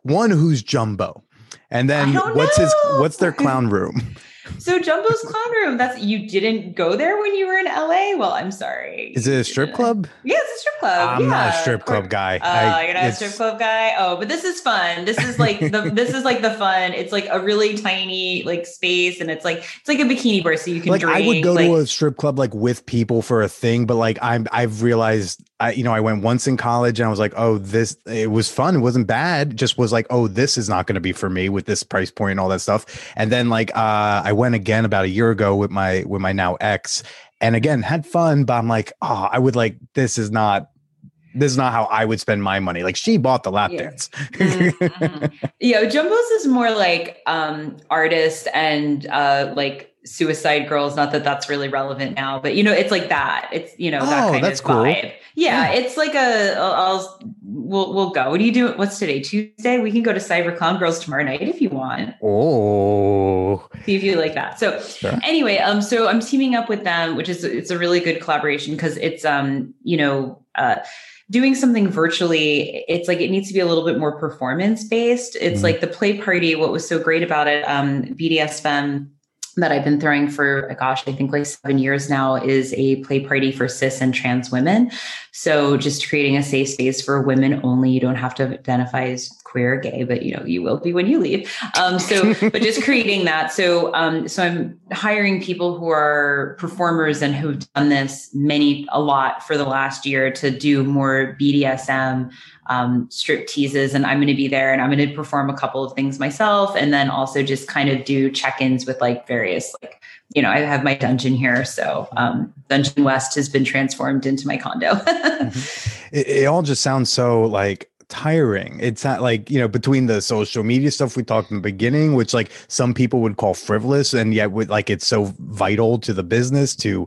One who's Jumbo, and then what's know. his, what's their clown room? So Jumbo's Clown Room, that's, you didn't go there when you were in L A? Well, I'm sorry. Is it a strip club? Yeah, it's a strip club. I'm yeah. not a strip club guy. Oh, I, you're not a strip club guy? Oh, but this is fun. This is like the this is like the fun. It's like a really tiny like space, and it's like it's like a bikini bar, so you can like, drink. I would go like, to a strip club like with people for a thing, but like I'm I've realized I you know, I went once in college and I was like, oh, this it was fun, it wasn't bad. It just was like, oh, this is not gonna be for me with this price point and all that stuff. And then like uh I went again about a year ago with my with my now ex, and again had fun, but I'm like, oh, I would like this is not this is not how I would spend my money. Like she bought the lap yeah. dance. Mm-hmm. Yeah, Jumbo's is more like um artist and uh like Suicide Girls. Not that that's really relevant now, but you know, it's like that. It's, you know, oh, that kind that's of cool. vibe. Yeah, yeah. It's like a, I'll, I'll, we'll, we'll go. What do you do? What's today? Tuesday. We can go to Cyber Clown Girls tomorrow night if you want. Oh, see if you like that. So sure. anyway, um, so I'm teaming up with them, which is, it's a really good collaboration. Cause it's, um, you know, uh, doing something virtually, it's like, it needs to be a little bit more performance based. It's mm-hmm. like the play party. What was so great about it, um, B D S M that I've been throwing for, gosh, I think like seven years now, is a play party for cis and trans women. So just creating a safe space for women only. You don't have to identify as queer or gay, but you know, you will be when you leave. Um, so, but just creating that. So, um, so I'm hiring people who are performers and who've done this many, a lot for the last year, to do more B D S M um, strip teases. And I'm going to be there and I'm going to perform a couple of things myself. And then also just kind of do check-ins with like various, like, you know, I have my dungeon here. So, um, Dungeon West has been transformed into my condo. mm-hmm. it, it all just sounds so like tiring. It's not like, you know, between the social media stuff we talked in the beginning, which like some people would call frivolous, and yet with like, it's so vital to the business, to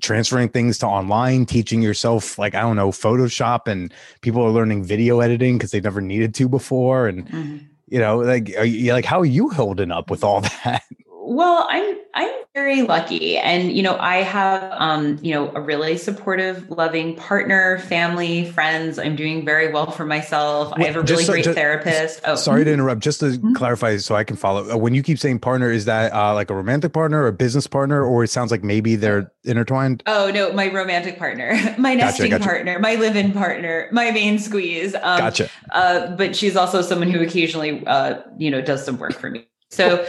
transferring things to online, teaching yourself, like, I don't know, Photoshop, and people are learning video editing because they never needed to before. And, mm-hmm. you know, like, are you, like, how are you holding up with all that? Well, I'm, I'm very lucky. And, you know, I have, um, you know, a really supportive, loving partner, family, friends. I'm doing very well for myself. Well, I have a really so, great just, therapist. Oh. Sorry to interrupt. Just to mm-hmm. clarify so I can follow. When you keep saying partner, is that uh, like a romantic partner or a business partner? Or it sounds like maybe they're intertwined. Oh, no, my romantic partner, my nesting gotcha, gotcha. partner, my live-in partner, my main squeeze. Um, gotcha. Uh, but she's also someone who occasionally, uh, you know, does some work for me. So,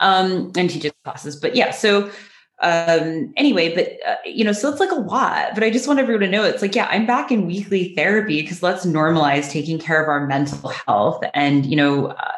um, and teaches classes, but yeah, so, um, anyway, but, uh, you know, so it's like a lot, but I just want everyone to know, it's like, yeah, I'm back in weekly therapy because let's normalize taking care of our mental health. And, you know, uh,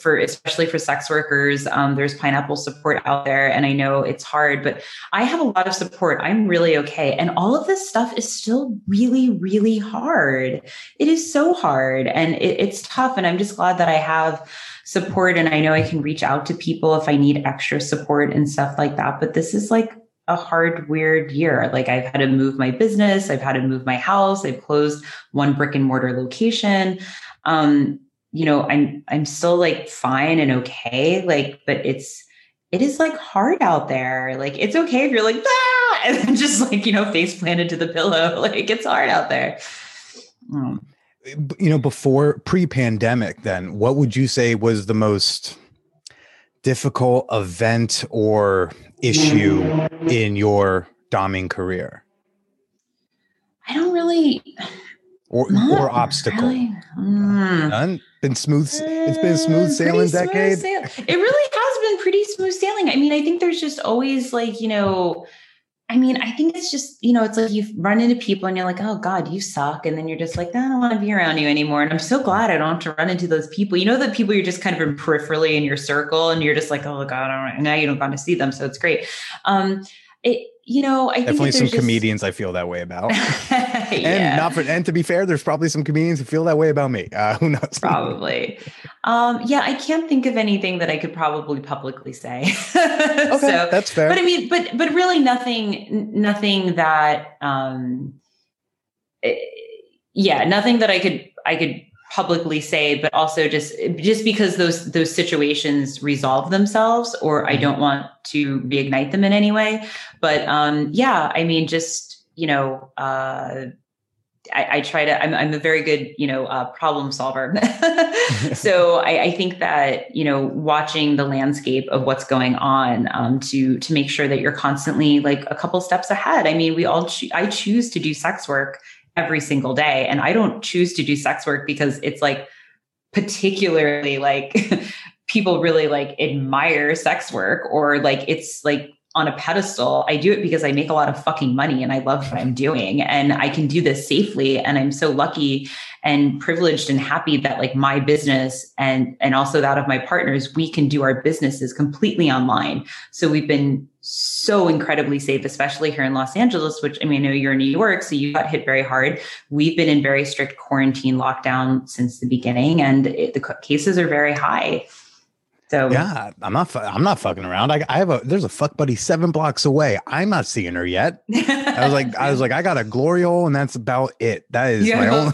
for, especially for sex workers, um, there's Pineapple support out there, and I know it's hard, but I have a lot of support. I'm really okay. And all of this stuff is still really, really hard. It is so hard, and it, it's tough. And I'm just glad that I have support, and I know I can reach out to people if I need extra support and stuff like that. But this is like a hard, weird year. Like, I've had to move my business. I've had to move my house. I've closed one brick and mortar location. Um, you know, I'm, I'm still like fine and okay. Like, but it's, it is like hard out there. Like, it's okay if you're like, ah, and then just like, you know, face planted to the pillow. Like, it's hard out there. Mm. You know, before pre-pandemic, then what would you say was the most difficult event or issue in your domming career? I don't really, or or obstacle. Really. Mm. None. Been smooth. It's been smooth sailing smooth decade. Sail- it really has been pretty smooth sailing. I mean, I think there's just always like, you know. I mean, I think it's just, you know, it's like you run into people and you're like, oh God, you suck. And then you're just like, I don't want to be around you anymore. And I'm so glad I don't have to run into those people. You know, the people you're just kind of in peripherally in your circle, and you're just like, oh God, all right. Now you don't want to see them. So it's great. Um, it, you know, I think definitely some just... comedians I feel that way about. yeah. And not for, and to be fair, there's probably some comedians who feel that way about me. Uh, who knows? Probably. Um, yeah, I can't think of anything that I could probably publicly say. okay, so, that's fair. But I mean, but but really nothing, nothing that, um, it, yeah, nothing that I could I could publicly say. But also just just because those those situations resolve themselves, or I don't want to reignite them in any way. But um, yeah, I mean, just, you know, uh, I, I try to, I'm, I'm a very good, you know, uh, problem solver. so I, I think that, you know, watching the landscape of what's going on, um, to, to make sure that you're constantly like a couple steps ahead. I mean, we all, cho- I choose to do sex work every single day. And I don't choose to do sex work because it's like particularly like people really like admire sex work, or like, it's like on a pedestal. I do it because I make a lot of fucking money and I love what I'm doing, and I can do this safely. And I'm so lucky and privileged and happy that like my business and, and also that of my partners, we can do our businesses completely online. So we've been so incredibly safe, especially here in Los Angeles, which, I mean, I know you're in New York, so you got hit very hard. We've been in very strict quarantine lockdown since the beginning, and it, the cases are very high. So yeah, I'm not, I'm not fucking around. I, I have a, there's a fuck buddy seven blocks away. I'm not seeing her yet. I was like, I was like, I got a glory hole and that's about it. That is yeah, my only.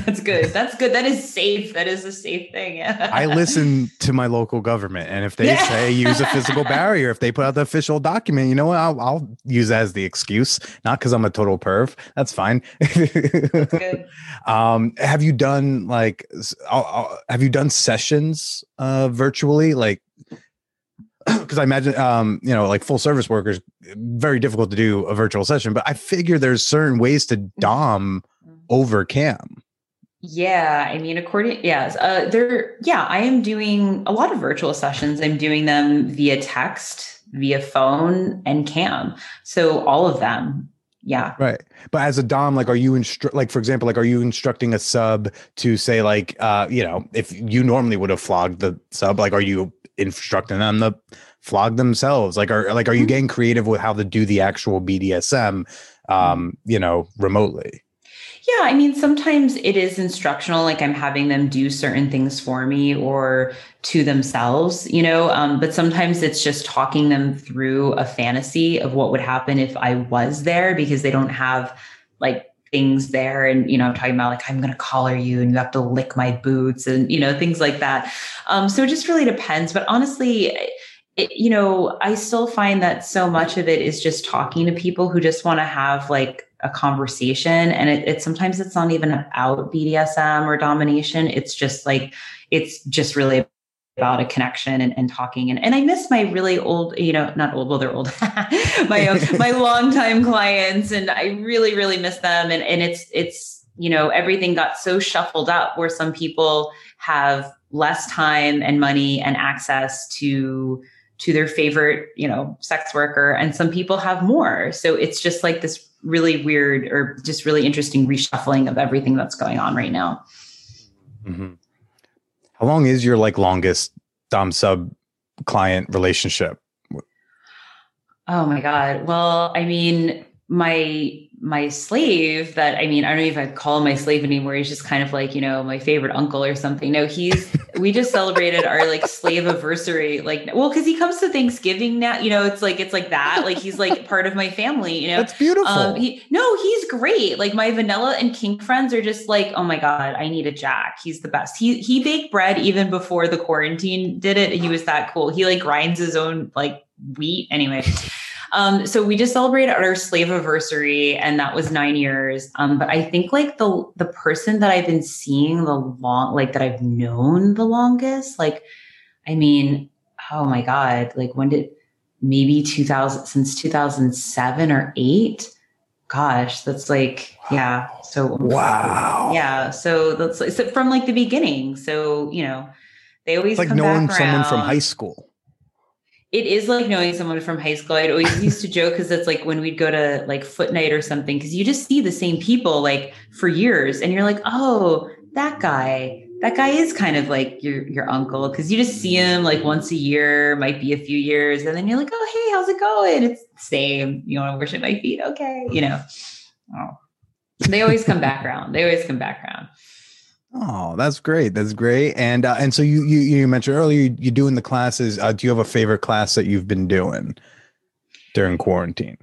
That's good. That's good. That is safe. That is a safe thing. Yeah. I listen to my local government, and if they yeah. say use a physical barrier, if they put out the official document, you know what? I'll, I'll use that as the excuse. Not because I'm a total perv. That's fine. That's good. Um, have you done like, I'll, I'll, have you done sessions uh, virtually? Like, because I imagine, um, you know, like full service workers, very difficult to do a virtual session, but I figure there's certain ways to dom over cam. Yeah. I mean, according, yes, uh, there, yeah, I am doing a lot of virtual sessions. I'm doing them via text, via phone and cam. So all of them. Yeah. Right. But as a dom, like, are you instru- like, for example, like, are you instructing a sub to say like, uh, you know, if you normally would have flogged the sub, like, are you instructing them to flog themselves? Like, are, like, are you getting creative with how to do the actual B D S M, um, you know, remotely? Yeah. I mean, sometimes it is instructional. Like, I'm having them do certain things for me or to themselves, you know, um, but sometimes it's just talking them through a fantasy of what would happen if I was there, because they don't have like things there. And, you know, I'm talking about like, I'm going to collar you and you have to lick my boots and, you know, things like that. Um, so it just really depends. But honestly, it, you know, I still find that so much of it is just talking to people who just want to have like a conversation. And it, it sometimes it's not even about B D S M or domination. It's just like, it's just really about a connection and, and talking. And, and I miss my really old, you know, not old, well, they're old, my own, my longtime clients. And I really, really miss them. And, and it's, it's, you know, everything got so shuffled up where some people have less time and money and access to, to their favorite, you know, sex worker. And some people have more. So it's just like this really weird or just really interesting reshuffling of everything that's going on right now. Mm-hmm. How long is your like longest dom sub client relationship? Oh my God. Well, I mean, my, my slave that, I mean, I don't know if I'd call him my slave anymore. He's just kind of like, you know, my favorite uncle or something. No, he's, we just celebrated our like slave anniversary. Like, well, cause he comes to Thanksgiving now, you know, it's like, it's like that, like, he's like part of my family, you know, that's beautiful. Um, he, no, he's great. Like my vanilla and kink friends are just like, oh my God, I need a Jack. He's the best. He, he baked bread even before the quarantine did it. And he was that cool. He like grinds his own like wheat anyway. Um, so we just celebrated our slave anniversary, and that was nine years. Um, but I think like the, the person that I've been seeing the long, like that I've known the longest, like, I mean, oh my God, like when did maybe two thousand since two thousand seven or eight? Gosh, that's like, yeah. So, wow. Yeah. So that's like, so from like the beginning. So, you know, they always it's like come knowing back someone from high school. It is like knowing someone from high school. I'd always used to joke because it's like when we'd go to like foot night or something, because you just see the same people like for years and you're like, oh, that guy, that guy is kind of like your your uncle, because you just see him like once a year, might be a few years. And then you're like, oh, hey, how's it going? It's the same. You want to worship my feet? Okay. You know, oh, they always come back around. They always come back around. Oh, that's great. That's great. And uh, and so you you you mentioned earlier you, you're doing the classes. Uh, do you have a favorite class that you've been doing during quarantine?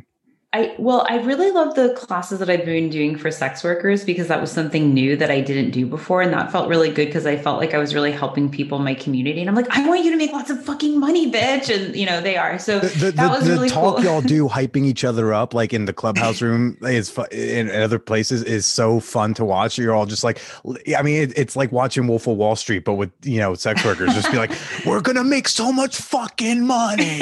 I well, I really love the classes that I've been doing for sex workers, because that was something new that I didn't do before, and that felt really good because I felt like I was really helping people in my community. And I'm like, I want you to make lots of fucking money, bitch. And you know they are. So the, the, that was the, the really talk cool. Y'all do hyping each other up like in the Clubhouse room is fu- in other places is so fun to watch. You're all just like, I mean, it, it's like watching Wolf of Wall Street, but with you know sex workers. Just be like, we're gonna make so much fucking money.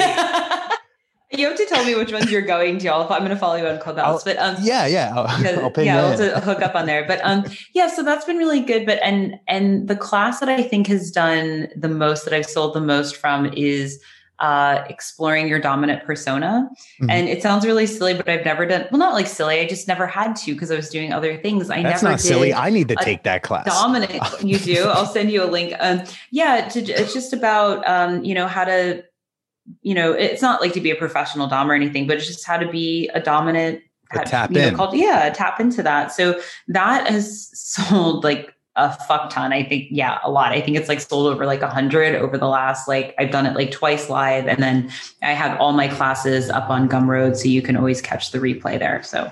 You have to tell me which ones you're going to. I'll, I'm going to follow you on Clubhouse, but um, yeah, yeah, I'll, I'll pay yeah, I'll to hook up on there. But um, yeah, so that's been really good. But and and the class that I think has done the most, that I've sold the most from, is uh, exploring your dominant persona. Mm-hmm. And it sounds really silly, but I've never done well. Not like silly. I just never had to because I was doing other things. I that's never not did silly. I need to take that class. Dominant, you do. I'll send you a link. Um, yeah, to, it's just about um, you know, how to. You know, it's not like to be a professional dom or anything, but it's just how to be a dominant. How, tap in. Know, called, yeah, tap into that. So that has sold like a fuck ton. I think, yeah, a lot. I think it's like sold over like a hundred over the last, like I've done it like twice live. And then I have all my classes up on Gumroad, so you can always catch the replay there. So.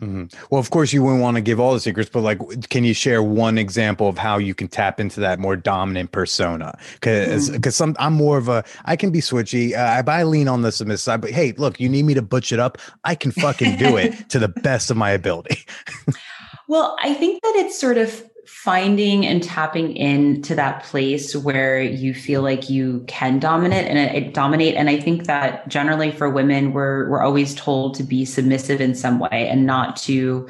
Mm-hmm. Well, of course you wouldn't want to give all the secrets, but like, can you share one example of how you can tap into that more dominant persona? Cause, mm-hmm. cause some, I'm more of a, I can be switchy. Uh, I, I lean on the submissive side, but hey, look, you need me to butch it up. I can fucking do it to the best of my ability. Well, I think that it's sort of finding and tapping into that place where you feel like you can dominate and it, it dominate. And I think that generally for women, we're, we're always told to be submissive in some way and not to,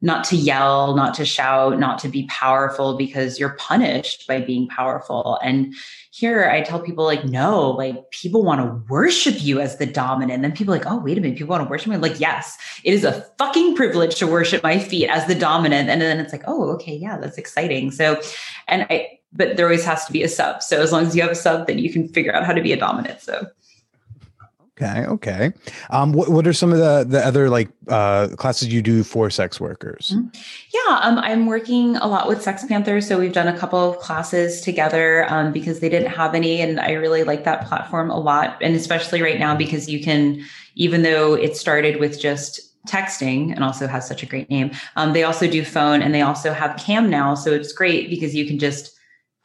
not to yell, not to shout, not to be powerful, because you're punished by being powerful. And here I tell people like, no, like people want to worship you as the dominant. And then people are like, oh, wait a minute, people want to worship me? I'm like, yes, it is a fucking privilege to worship my feet as the dominant. And then it's like, oh, okay, yeah, that's exciting. So, and I, but there always has to be a sub. So as long as you have a sub, then you can figure out how to be a dominant. So. Okay. Okay. Um, what, what are some of the, the other like uh, classes you do for sex workers? Yeah. Um, I'm working a lot with Sex Panthers. So we've done a couple of classes together um, because they didn't have any. And I really like that platform a lot. And especially right now, because you can, even though it started with just texting and also has such a great name, um, they also do phone and they also have cam now. So it's great because you can just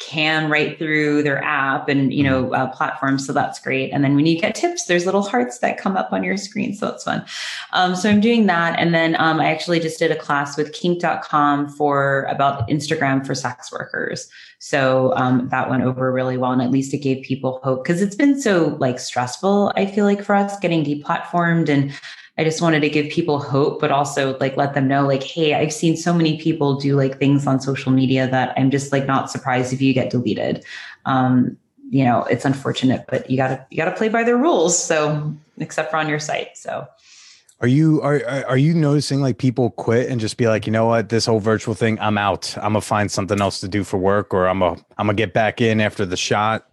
can right through their app and, you know, uh, platforms. So that's great. And then when you get tips, there's little hearts that come up on your screen. So that's fun. Um, so I'm doing that. And then um, I actually just did a class with Kink dot com for about Instagram for sex workers. So um, that went over really well. And at least it gave people hope, because it's been so like stressful, I feel like, for us getting deplatformed. And I just wanted to give people hope, but also like let them know like, hey, I've seen so many people do like things on social media that I'm just like not surprised if you get deleted. Um, you know, it's unfortunate, but you gotta, you gotta play by their rules. So except for on your site. So. Are you, are, are you noticing like people quit and just be like, you know what, this whole virtual thing, I'm out, I'm gonna find something else to do for work, or I'm gonna, I'm gonna get back in after the shot?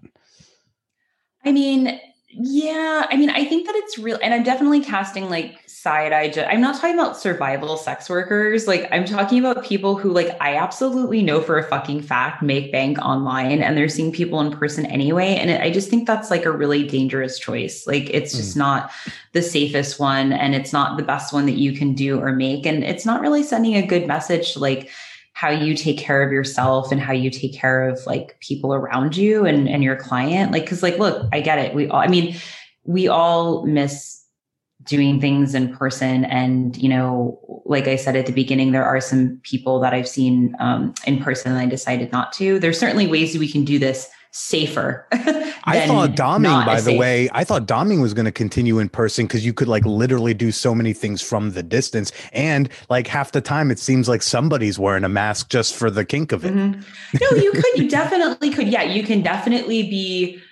I mean, yeah. I mean, I think that it's real. And I'm definitely casting like side eye. Ju- I'm not talking about survival sex workers. Like I'm talking about people who like, I absolutely know for a fucking fact, make bank online, and they're seeing people in person anyway. And it, I just think that's like a really dangerous choice. Like it's just mm. not the safest one, and it's not the best one that you can do or make. And it's not really sending a good message to like how you take care of yourself and how you take care of like people around you and, and your client. Like, cause like, look, I get it. We all, I mean, we all miss doing things in person. And, you know, like I said at the beginning, there are some people that I've seen um, in person and I decided not to. There's certainly ways that we can do this safer. I thought doming, by the safe. way, I thought doming was going to continue in person because you could like literally do so many things from the distance. And like half the time it seems like somebody's wearing a mask just for the kink of it. Mm-hmm. No, you could, you definitely could. Yeah, you can definitely be,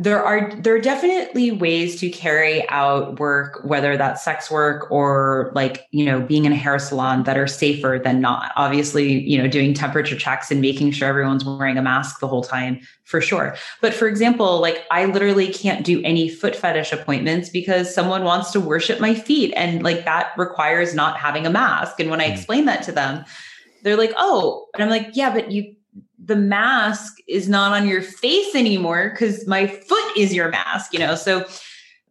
there are, there are definitely ways to carry out work, whether that's sex work or like, you know, being in a hair salon, that are safer than not. Obviously, you know, doing temperature checks and making sure everyone's wearing a mask the whole time, for sure. But for example, like I literally can't do any foot fetish appointments because someone wants to worship my feet. And like that requires not having a mask. And when I explain that to them, they're like, oh, and I'm like, yeah, but you, the mask is not on your face anymore because my foot is your mask, you know? So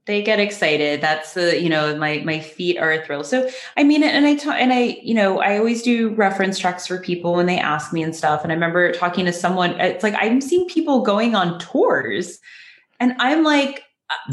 they get excited. That's the, you know, my, my feet are a thrill. So, I mean, and I, ta- and I, you know, I always do reference checks for people when they ask me and stuff. And I remember talking to someone, it's like, I'm seeing people going on tours and I'm like,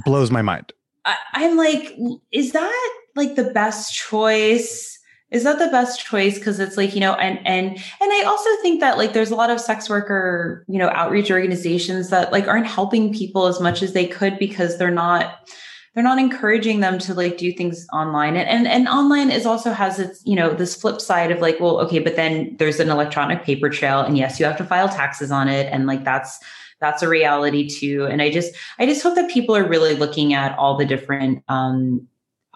blows my mind. I, I'm like, is that like the best choice? Is that the best choice? Cause it's like, you know, and, and, and I also think that like, there's a lot of sex worker, you know, outreach organizations that like aren't helping people as much as they could because they're not, they're not encouraging them to like do things online. And, and, and online is also has its, you know, this flip side of like, well, okay, but then there's an electronic paper trail and yes, you have to file taxes on it. And like, that's, that's a reality too. And I just, I just hope that people are really looking at all the different, um,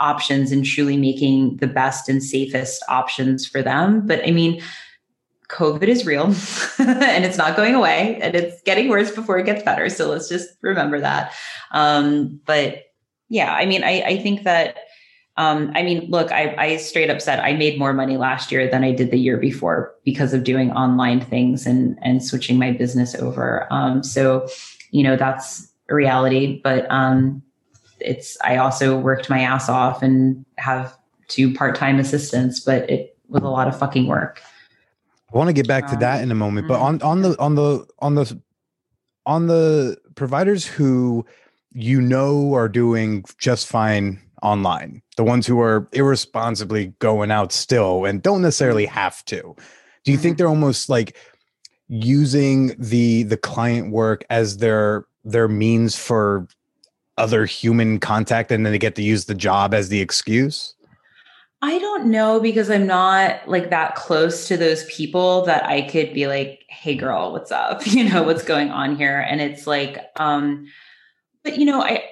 options and truly making the best and safest options for them. But I mean, COVID is real and it's not going away and it's getting worse before it gets better. So let's just remember that. Um, but yeah, I mean, I, I think that Um, I mean, look, I, I straight up said I made more money last year than I did the year before because of doing online things and, and switching my business over. Um, so, you know, that's a reality, but, um, it's, I also worked my ass off and have two part-time assistants, but it was a lot of fucking work. I want to get back to that in a moment, but on, on the, on the, on the, on the providers who, you know, are doing just fine online, the ones who are irresponsibly going out still and don't necessarily have to, do you think they're almost like using the, the client work as their, their means for other human contact, and then they get to use the job as the excuse? I don't know, because I'm not like that close to those people that I could be like, hey girl, what's up? You know, what's going on here? And it's like, um, but you know, I,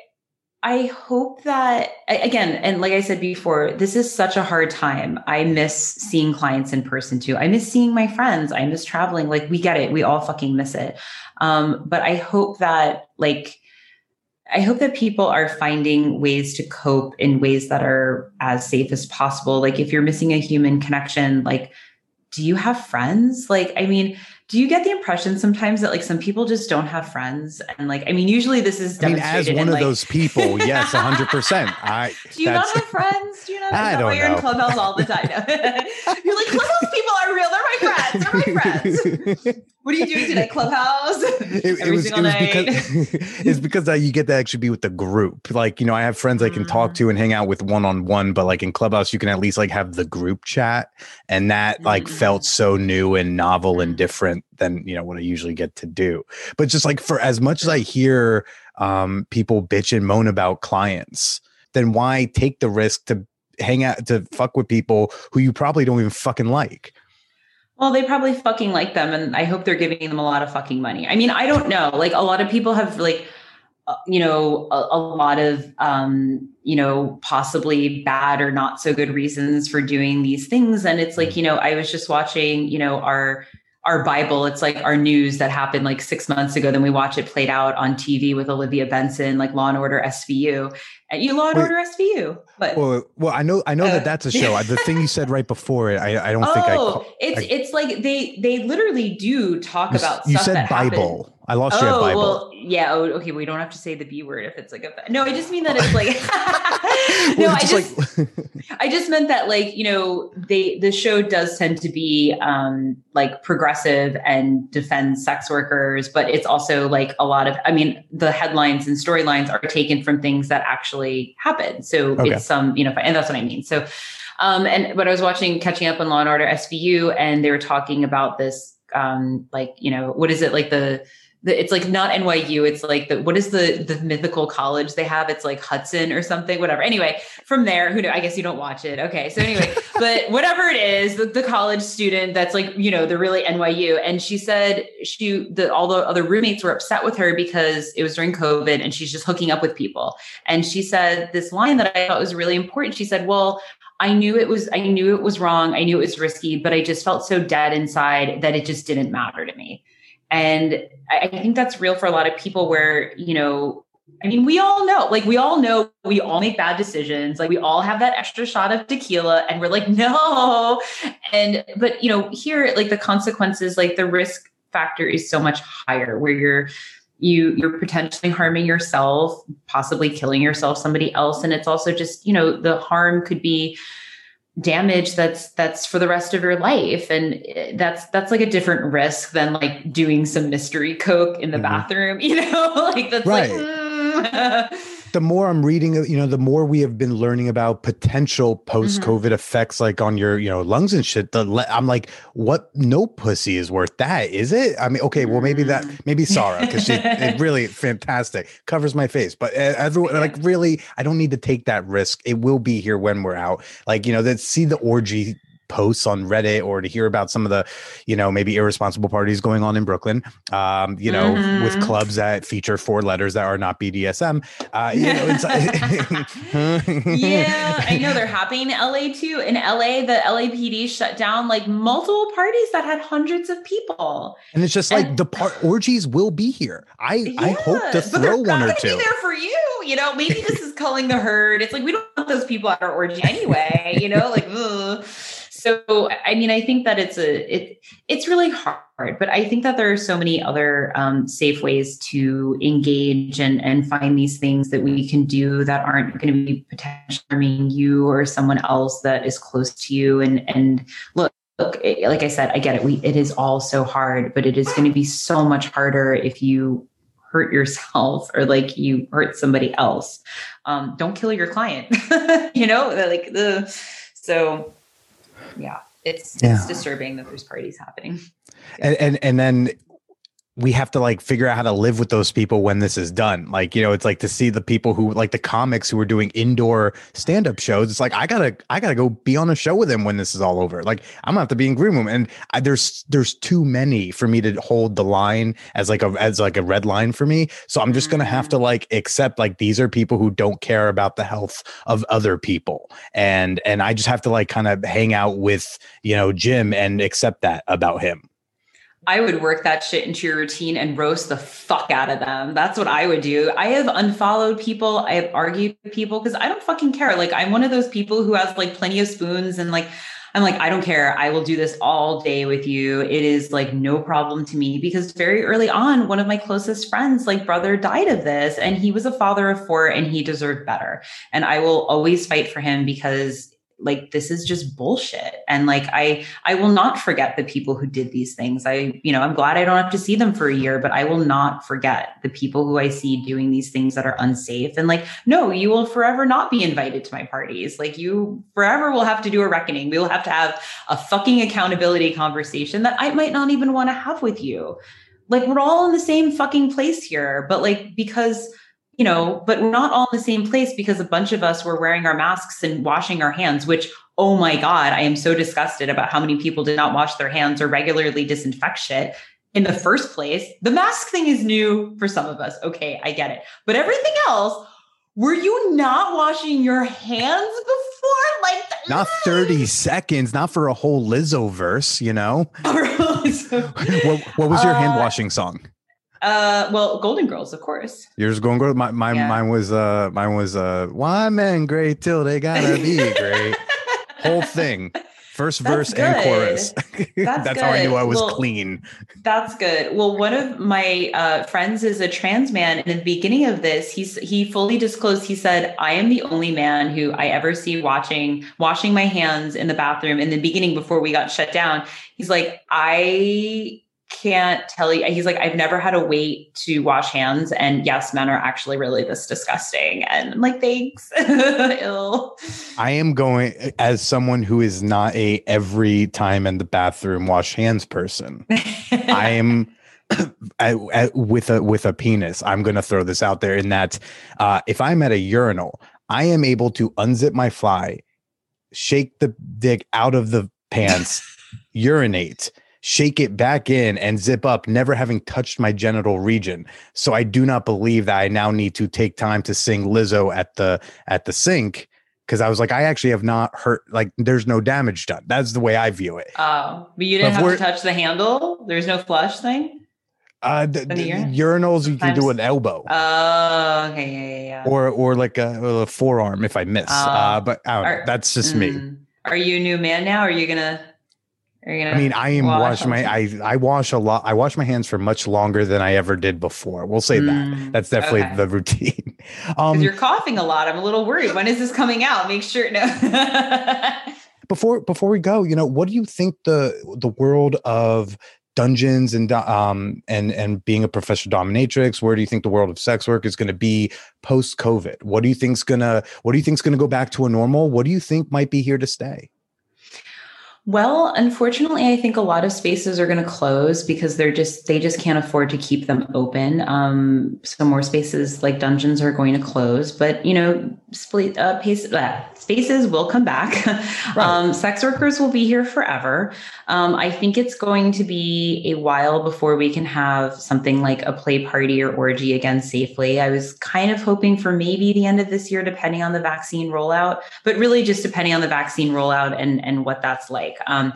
I hope that again, and like I said before, this is such a hard time. I miss seeing clients in person too. I miss seeing my friends. I miss traveling. Like, we get it. We all fucking miss it. Um, but I hope that like, I hope that people are finding ways to cope in ways that are as safe as possible. Like, if you're missing a human connection, like, do you have friends? Like, I mean, do you get the impression sometimes that like some people just don't have friends? And like, I mean, usually this is demonstrated. I mean, as one in, of like, those people, yes, a hundred percent. I do you not have friends? Do you not? I don't know. You're in Clubhouse all the time. You're like, Clubhouse people are real. They're my friends. They're my friends. What are you doing today, Clubhouse? It, Every it was, single it was night. Because, it's because uh, you get to actually be with the group. Like, you know, I have friends I can mm. talk to and hang out with one-on-one, but like in Clubhouse, you can at least like have the group chat. And that like mm. felt so new and novel and different than, you know, what I usually get to do. But just like, for as much as I hear um, people bitch and moan about clients, then why take the risk to hang out, to fuck with people who you probably don't even fucking like? Well, they probably fucking like them, and I hope they're giving them a lot of fucking money. I mean, I don't know. Like, a lot of people have like, uh, you know, a, a lot of, um, you know, possibly bad or not so good reasons for doing these things. And it's like, you know, I was just watching, you know, our, our Bible. It's like our news that happened like six months ago. Then we watch it played out on T V with Olivia Benson, like Law and Order S V U. You Law and Order S V U. But well, well, I know, I know uh, that that's a show. The thing you said right before it, I, I don't oh, think I. Oh, it's I, it's like they they literally do talk you, about. You stuff said that Bible. Happened. I lost oh, your Bible. Well, yeah. Oh, okay. We don't have to say the B word if it's like a. No, I just mean that it's like. No, well, it's I just. just like... I just meant that like, you know, they the show does tend to be um, like progressive and defend sex workers, but it's also like a lot of. I mean, the headlines and storylines are taken from things that actually. happen. So okay. It's some, um, you know, and that's what I mean. So, um, and but I was watching, catching up on Law and Order S V U, and they were talking about this, um, like, you know, what is it like the, the it's like not N Y U. It's like the, what is the, the mythical college they have? It's like Hudson or something, whatever. Anyway, from there, who knows? I guess you don't watch it. Okay. So anyway, but whatever it is, the, the college student that's like, you know, the really N Y U. And she said she, the, all the other roommates were upset with her because it was during COVID and she's just hooking up with people. And she said this line that I thought was really important. She said, well, I knew it was, I knew it was wrong. I knew it was risky, but I just felt so dead inside that it just didn't matter to me. And I think that's real for a lot of people where, you know, I mean, we all know, like, we all know, we all make bad decisions. Like, we all have that extra shot of tequila and we're like, no. And, but, you know, here, like, the consequences, like the risk factor is so much higher where you're, you, you're potentially harming yourself, possibly killing yourself, somebody else. And it's also just, you know, the harm could be damage that's that's for the rest of your life, and that's that's like a different risk than like doing some mystery coke in the mm-hmm. bathroom, you know. Like, that's right. Like mm. The more I'm reading, you know, the more we have been learning about potential post-COVID mm-hmm. effects, like on your, you know, lungs and shit. The le- I'm like, what? No pussy is worth that, is it? I mean, okay, well, maybe that, maybe Sarah, because she it really fantastic covers my face. But everyone, yeah. like, really, I don't need to take that risk. It will be here when we're out. Like, you know, that see the orgy posts on Reddit, or to hear about some of the, you know, maybe irresponsible parties going on in Brooklyn, um, you know, mm-hmm. with clubs that feature four letters that are not B D S M. Uh, you know, it's, yeah, I know they're happening in L A too. In L A, the L A P D shut down like multiple parties that had hundreds of people. And it's just and, like the part orgies will be here. I, yeah, I hope to throw one or two. They're there for you. You know, maybe this is culling the herd. It's like, we don't want those people at our orgy anyway, you know, like, ugh. So, I mean, I think that it's a, it, it's really hard, but I think that there are so many other um, safe ways to engage and, and find these things that we can do that aren't going to be potentially harming you or someone else that is close to you. And, and look, Look, like I said, I get it. We, it is all so hard, but it is going to be so much harder if you hurt yourself or like you hurt somebody else. Um, don't kill your client, you know, they're like, ugh. So yeah, it's, yeah. it's disturbing that there's parties happening. Yeah. And, and, and then we have to like figure out how to live with those people when this is done. Like, you know, it's like to see the people who like the comics who are doing indoor stand-up shows. It's like, I gotta, I gotta go be on a show with them when this is all over. Like I'm gonna have to be in green room. And I, there's, there's too many for me to hold the line as like a, as like a red line for me. So I'm just going to have to like, accept like, these are people who don't care about the health of other people. And, and I just have to like, kind of hang out with, you know, Jim and accept that about him. I would work that shit into your routine and roast the fuck out of them. That's what I would do. I have unfollowed people. I have argued with people because I don't fucking care. Like I'm one of those people who has like plenty of spoons and like, I'm like, I don't care. I will do this all day with you. It is like no problem to me because very early on, one of my closest friends, like brother died of this and he was a father of four and he deserved better. And I will always fight for him because like, this is just bullshit. And like, I, I will not forget the people who did these things. I, you know, I'm glad I don't have to see them for a year, but I will not forget the people who I see doing these things that are unsafe. And like, no, you will forever not be invited to my parties. Like you forever will have to do a reckoning. We will have to have a fucking accountability conversation that I might not even want to have with you. Like we're all in the same fucking place here, but like, because you know, but we're not all in the same place because a bunch of us were wearing our masks and washing our hands, which, oh my God, I am so disgusted about how many people did not wash their hands or regularly disinfect shit in the first place. The mask thing is new for some of us. Okay, I get it. But everything else, were you not washing your hands before? Like not thirty seconds, not for a whole Lizzo verse, you know? what, what was your uh, hand washing song? Uh, well, Golden Girls, of course. Yours Golden Girls. My, my yeah. mine was uh, mine was uh, why men great till they gotta be great. Whole thing, first that's verse good. And chorus. That's, that's how I knew I was well, clean. That's good. Well, one of my uh friends is a trans man, and in the beginning of this, he's he fully disclosed. He said, "I am the only man who I ever see watching washing my hands in the bathroom." In the beginning, before we got shut down, he's like, I. can't tell you. He's like, I've never had to wait to wash hands. And yes, men are actually really this disgusting. And I'm like, thanks. Ill. I am going as someone who is not a every time in the bathroom wash hands person. I am I, I, with a with a penis. I'm going to throw this out there in that uh, if I'm at a urinal, I am able to unzip my fly, shake the dick out of the pants, urinate, shake it back in and zip up, never having touched my genital region. So I do not believe that I now need to take time to sing Lizzo at the at the sink because I was like, I actually have not hurt. Like, there's no damage done. That's the way I view it. Oh, but you didn't but have to touch the handle. There's no flush thing. Uh, the, the the urinals, you can do an elbow. Oh, okay, yeah, yeah, yeah. Or or like a, a forearm if I miss. Oh. Uh, but I don't know. Are, that's just mm, me. Are you a new man now? Are you gonna? I mean, I am wash, wash my, I, I wash a lot. I wash my hands for much longer than I ever did before. We'll say mm, that that's definitely okay. The routine. Um, you're coughing a lot. I'm a little worried. When is this coming out? Make sure. No. before, before we go, you know, what do you think the, the world of dungeons and, um, and, and being a professional dominatrix, where do you think the world of sex work is going to be post COVID? What do you think's gonna, what do you think's going to go back to a normal? What do you think might be here to stay? Well, unfortunately, I think a lot of spaces are going to close because they're just, they just can't afford to keep them open. Um, so more spaces like dungeons are going to close, but you know, split, uh, pace, uh, spaces will come back. Right. Um, sex workers will be here forever. Um, I think it's going to be a while before we can have something like a play party or orgy again safely. I was kind of hoping for maybe the end of this year, depending on the vaccine rollout, but really just depending on the vaccine rollout and, and what that's like. Um,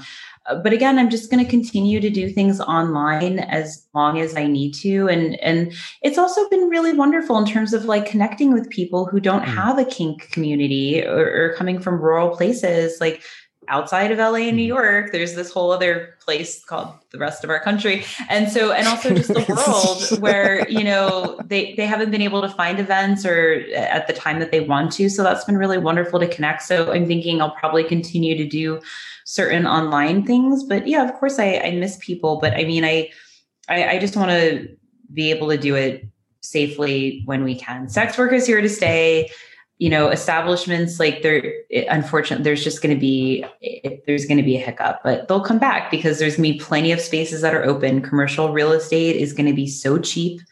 But again, I'm just going to continue to do things online as long as I need to. And, and it's also been really wonderful in terms of like connecting with people who don't have a kink community or, or coming from rural places. Like outside of L A and New York, there's this whole other place called the rest of our country. And so, and also just the world where, you know, they, they haven't been able to find events or at the time that they want to. So that's been really wonderful to connect. So I'm thinking I'll probably continue to do certain online things, but yeah, of course I, I miss people, but I mean, I, I, I just want to be able to do it safely when we can. Sex work is here to stay. You know, establishments like they're unfortunately, there's just going to be, there's going to be a hiccup, but they'll come back because there's going to be plenty of spaces that are open. Commercial real estate is going to be so cheap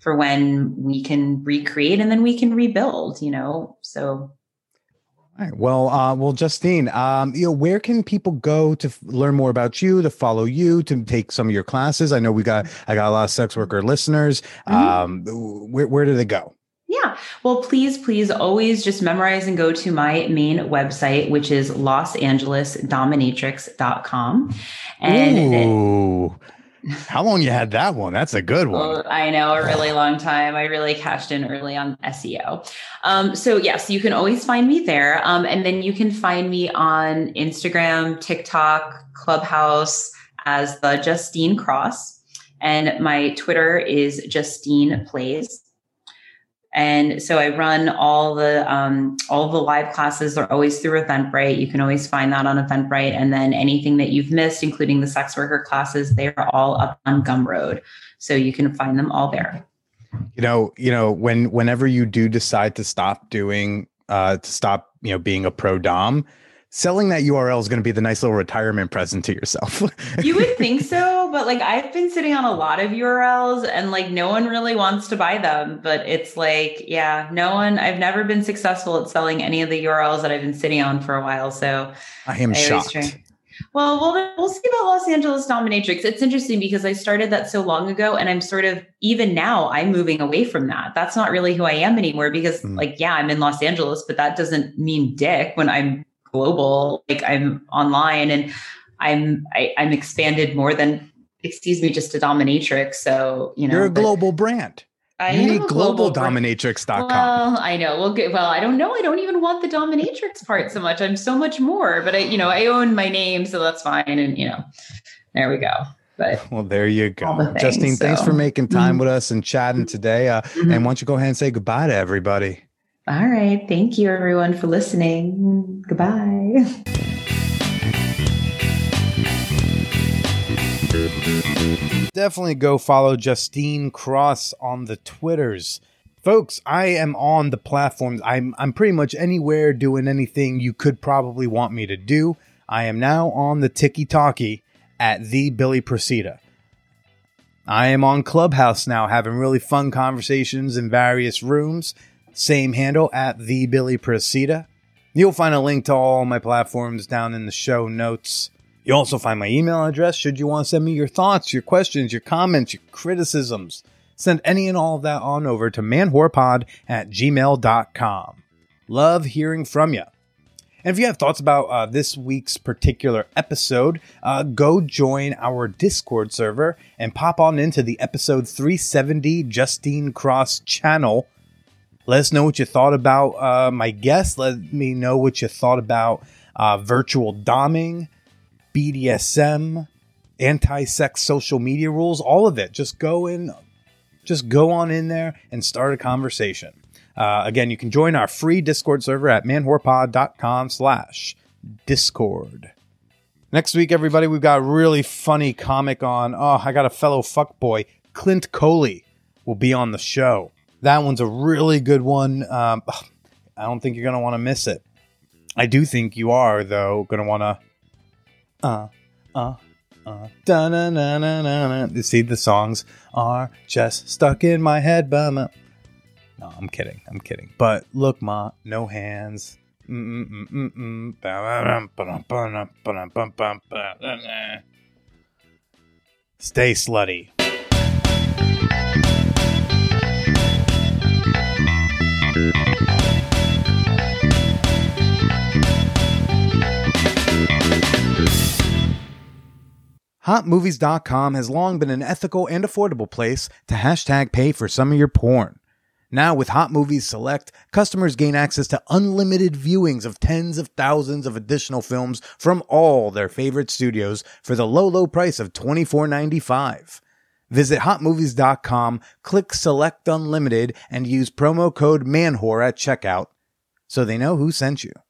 for when we can recreate and then we can rebuild, you know, so. All right. Well, uh, well, Justine, um, you know, where can people go to f- learn more about you, to follow you, to take some of your classes? I know we got, I got a lot of sex worker listeners. Mm-hmm. Um, where, where do they go? Yeah. Well, please, please always just memorize and go to my main website, which is Los Angeles Dominatrix dot com. And ooh, it, how long you had that one? That's a good one. Well, I know, a really long time. I really cashed in early on S E O. Um, so yes, you can always find me there. Um, and then you can find me on Instagram, TikTok, Clubhouse as the Justine Cross. And my Twitter is Justine Plays. And so I run all the um, all the live classes. They're always through Eventbrite. You can always find that on Eventbrite. And then anything that you've missed, including the sex worker classes, they are all up on Gumroad. So you can find them all there. You know, you know, when whenever you do decide to stop doing, uh, to stop, you know, being a pro dom, selling that U R L is going to be the nice little retirement present to yourself. You would think so, but like I've been sitting on a lot of U R Ls and like no one really wants to buy them, but it's like, yeah, no one, I've never been successful at selling any of the U R Ls that I've been sitting on for a while. So I am I shocked. Try. Well, we'll, we'll see about Los Angeles Dominatrix. It's interesting because I started that so long ago and I'm sort of, even now I'm moving away from that. That's not really who I am anymore because mm. like, yeah, I'm in Los Angeles, but that doesn't mean dick when I'm global, like I'm online and I'm, I, I'm expanded more than, excuse me, just a dominatrix. So, you know, you're a but, global brand. I you need global dominatrix dot com. Well, I know. Well, good. Well, I don't know. I don't even want the dominatrix part so much. I'm so much more, but I, you know, I own my name, so that's fine. And you know, there we go. But well, there you go. The things, Justine, so. Thanks for making time mm-hmm. with us and chatting today. Uh, mm-hmm. And why don't you go ahead and say goodbye to everybody? All right. Thank you, everyone, for listening. Goodbye. Definitely go follow Justine Cross on the Twitters. Folks, I am on the platforms. I'm I'm pretty much anywhere doing anything you could probably want me to do. I am now on the TikTok at the Billy Procida. I am on Clubhouse now, having really fun conversations in various rooms. Same handle at the Billy Procida. You'll find a link to all my platforms down in the show notes. You'll also find my email address should you want to send me your thoughts, your questions, your comments, your criticisms. Send any and all of that on over to manwhorepod at gmail dot com. Love hearing from you. And if you have thoughts about uh, this week's particular episode, uh, go join our Discord server and pop on into the episode three seventy Justine Cross channel. Let us know what you thought about uh, my guest. Let me know what you thought about uh, virtual doming, B D S M, anti-sex social media rules, all of it. Just go in, just go on in there and start a conversation. Uh, again, you can join our free Discord server at manwhorepod dot com slash discord. Next week, everybody, we've got a really funny comic on. Oh, I got a fellow fuckboy, Clint Coley, will be on the show. That one's a really good one. Um, I don't think you're going to want to miss it. I do think you are, though, going to want to... Uh, uh, uh, da-na-na-na-na-na. You see, the songs are just stuck in my head. But my... No, I'm kidding. I'm kidding. But look, ma, no hands. Mm-mm-mm-mm-mm. Stay slutty. Hot Movies dot com has long been an ethical and affordable place to hashtag pay for some of your porn. Now with Hot Movies Select, customers gain access to unlimited viewings of tens of thousands of additional films from all their favorite studios for the low, low price of twenty-four dollars and ninety-five cents. Visit Hot Movies dot com, click Select Unlimited, and use promo code MANWHORE at checkout so they know who sent you.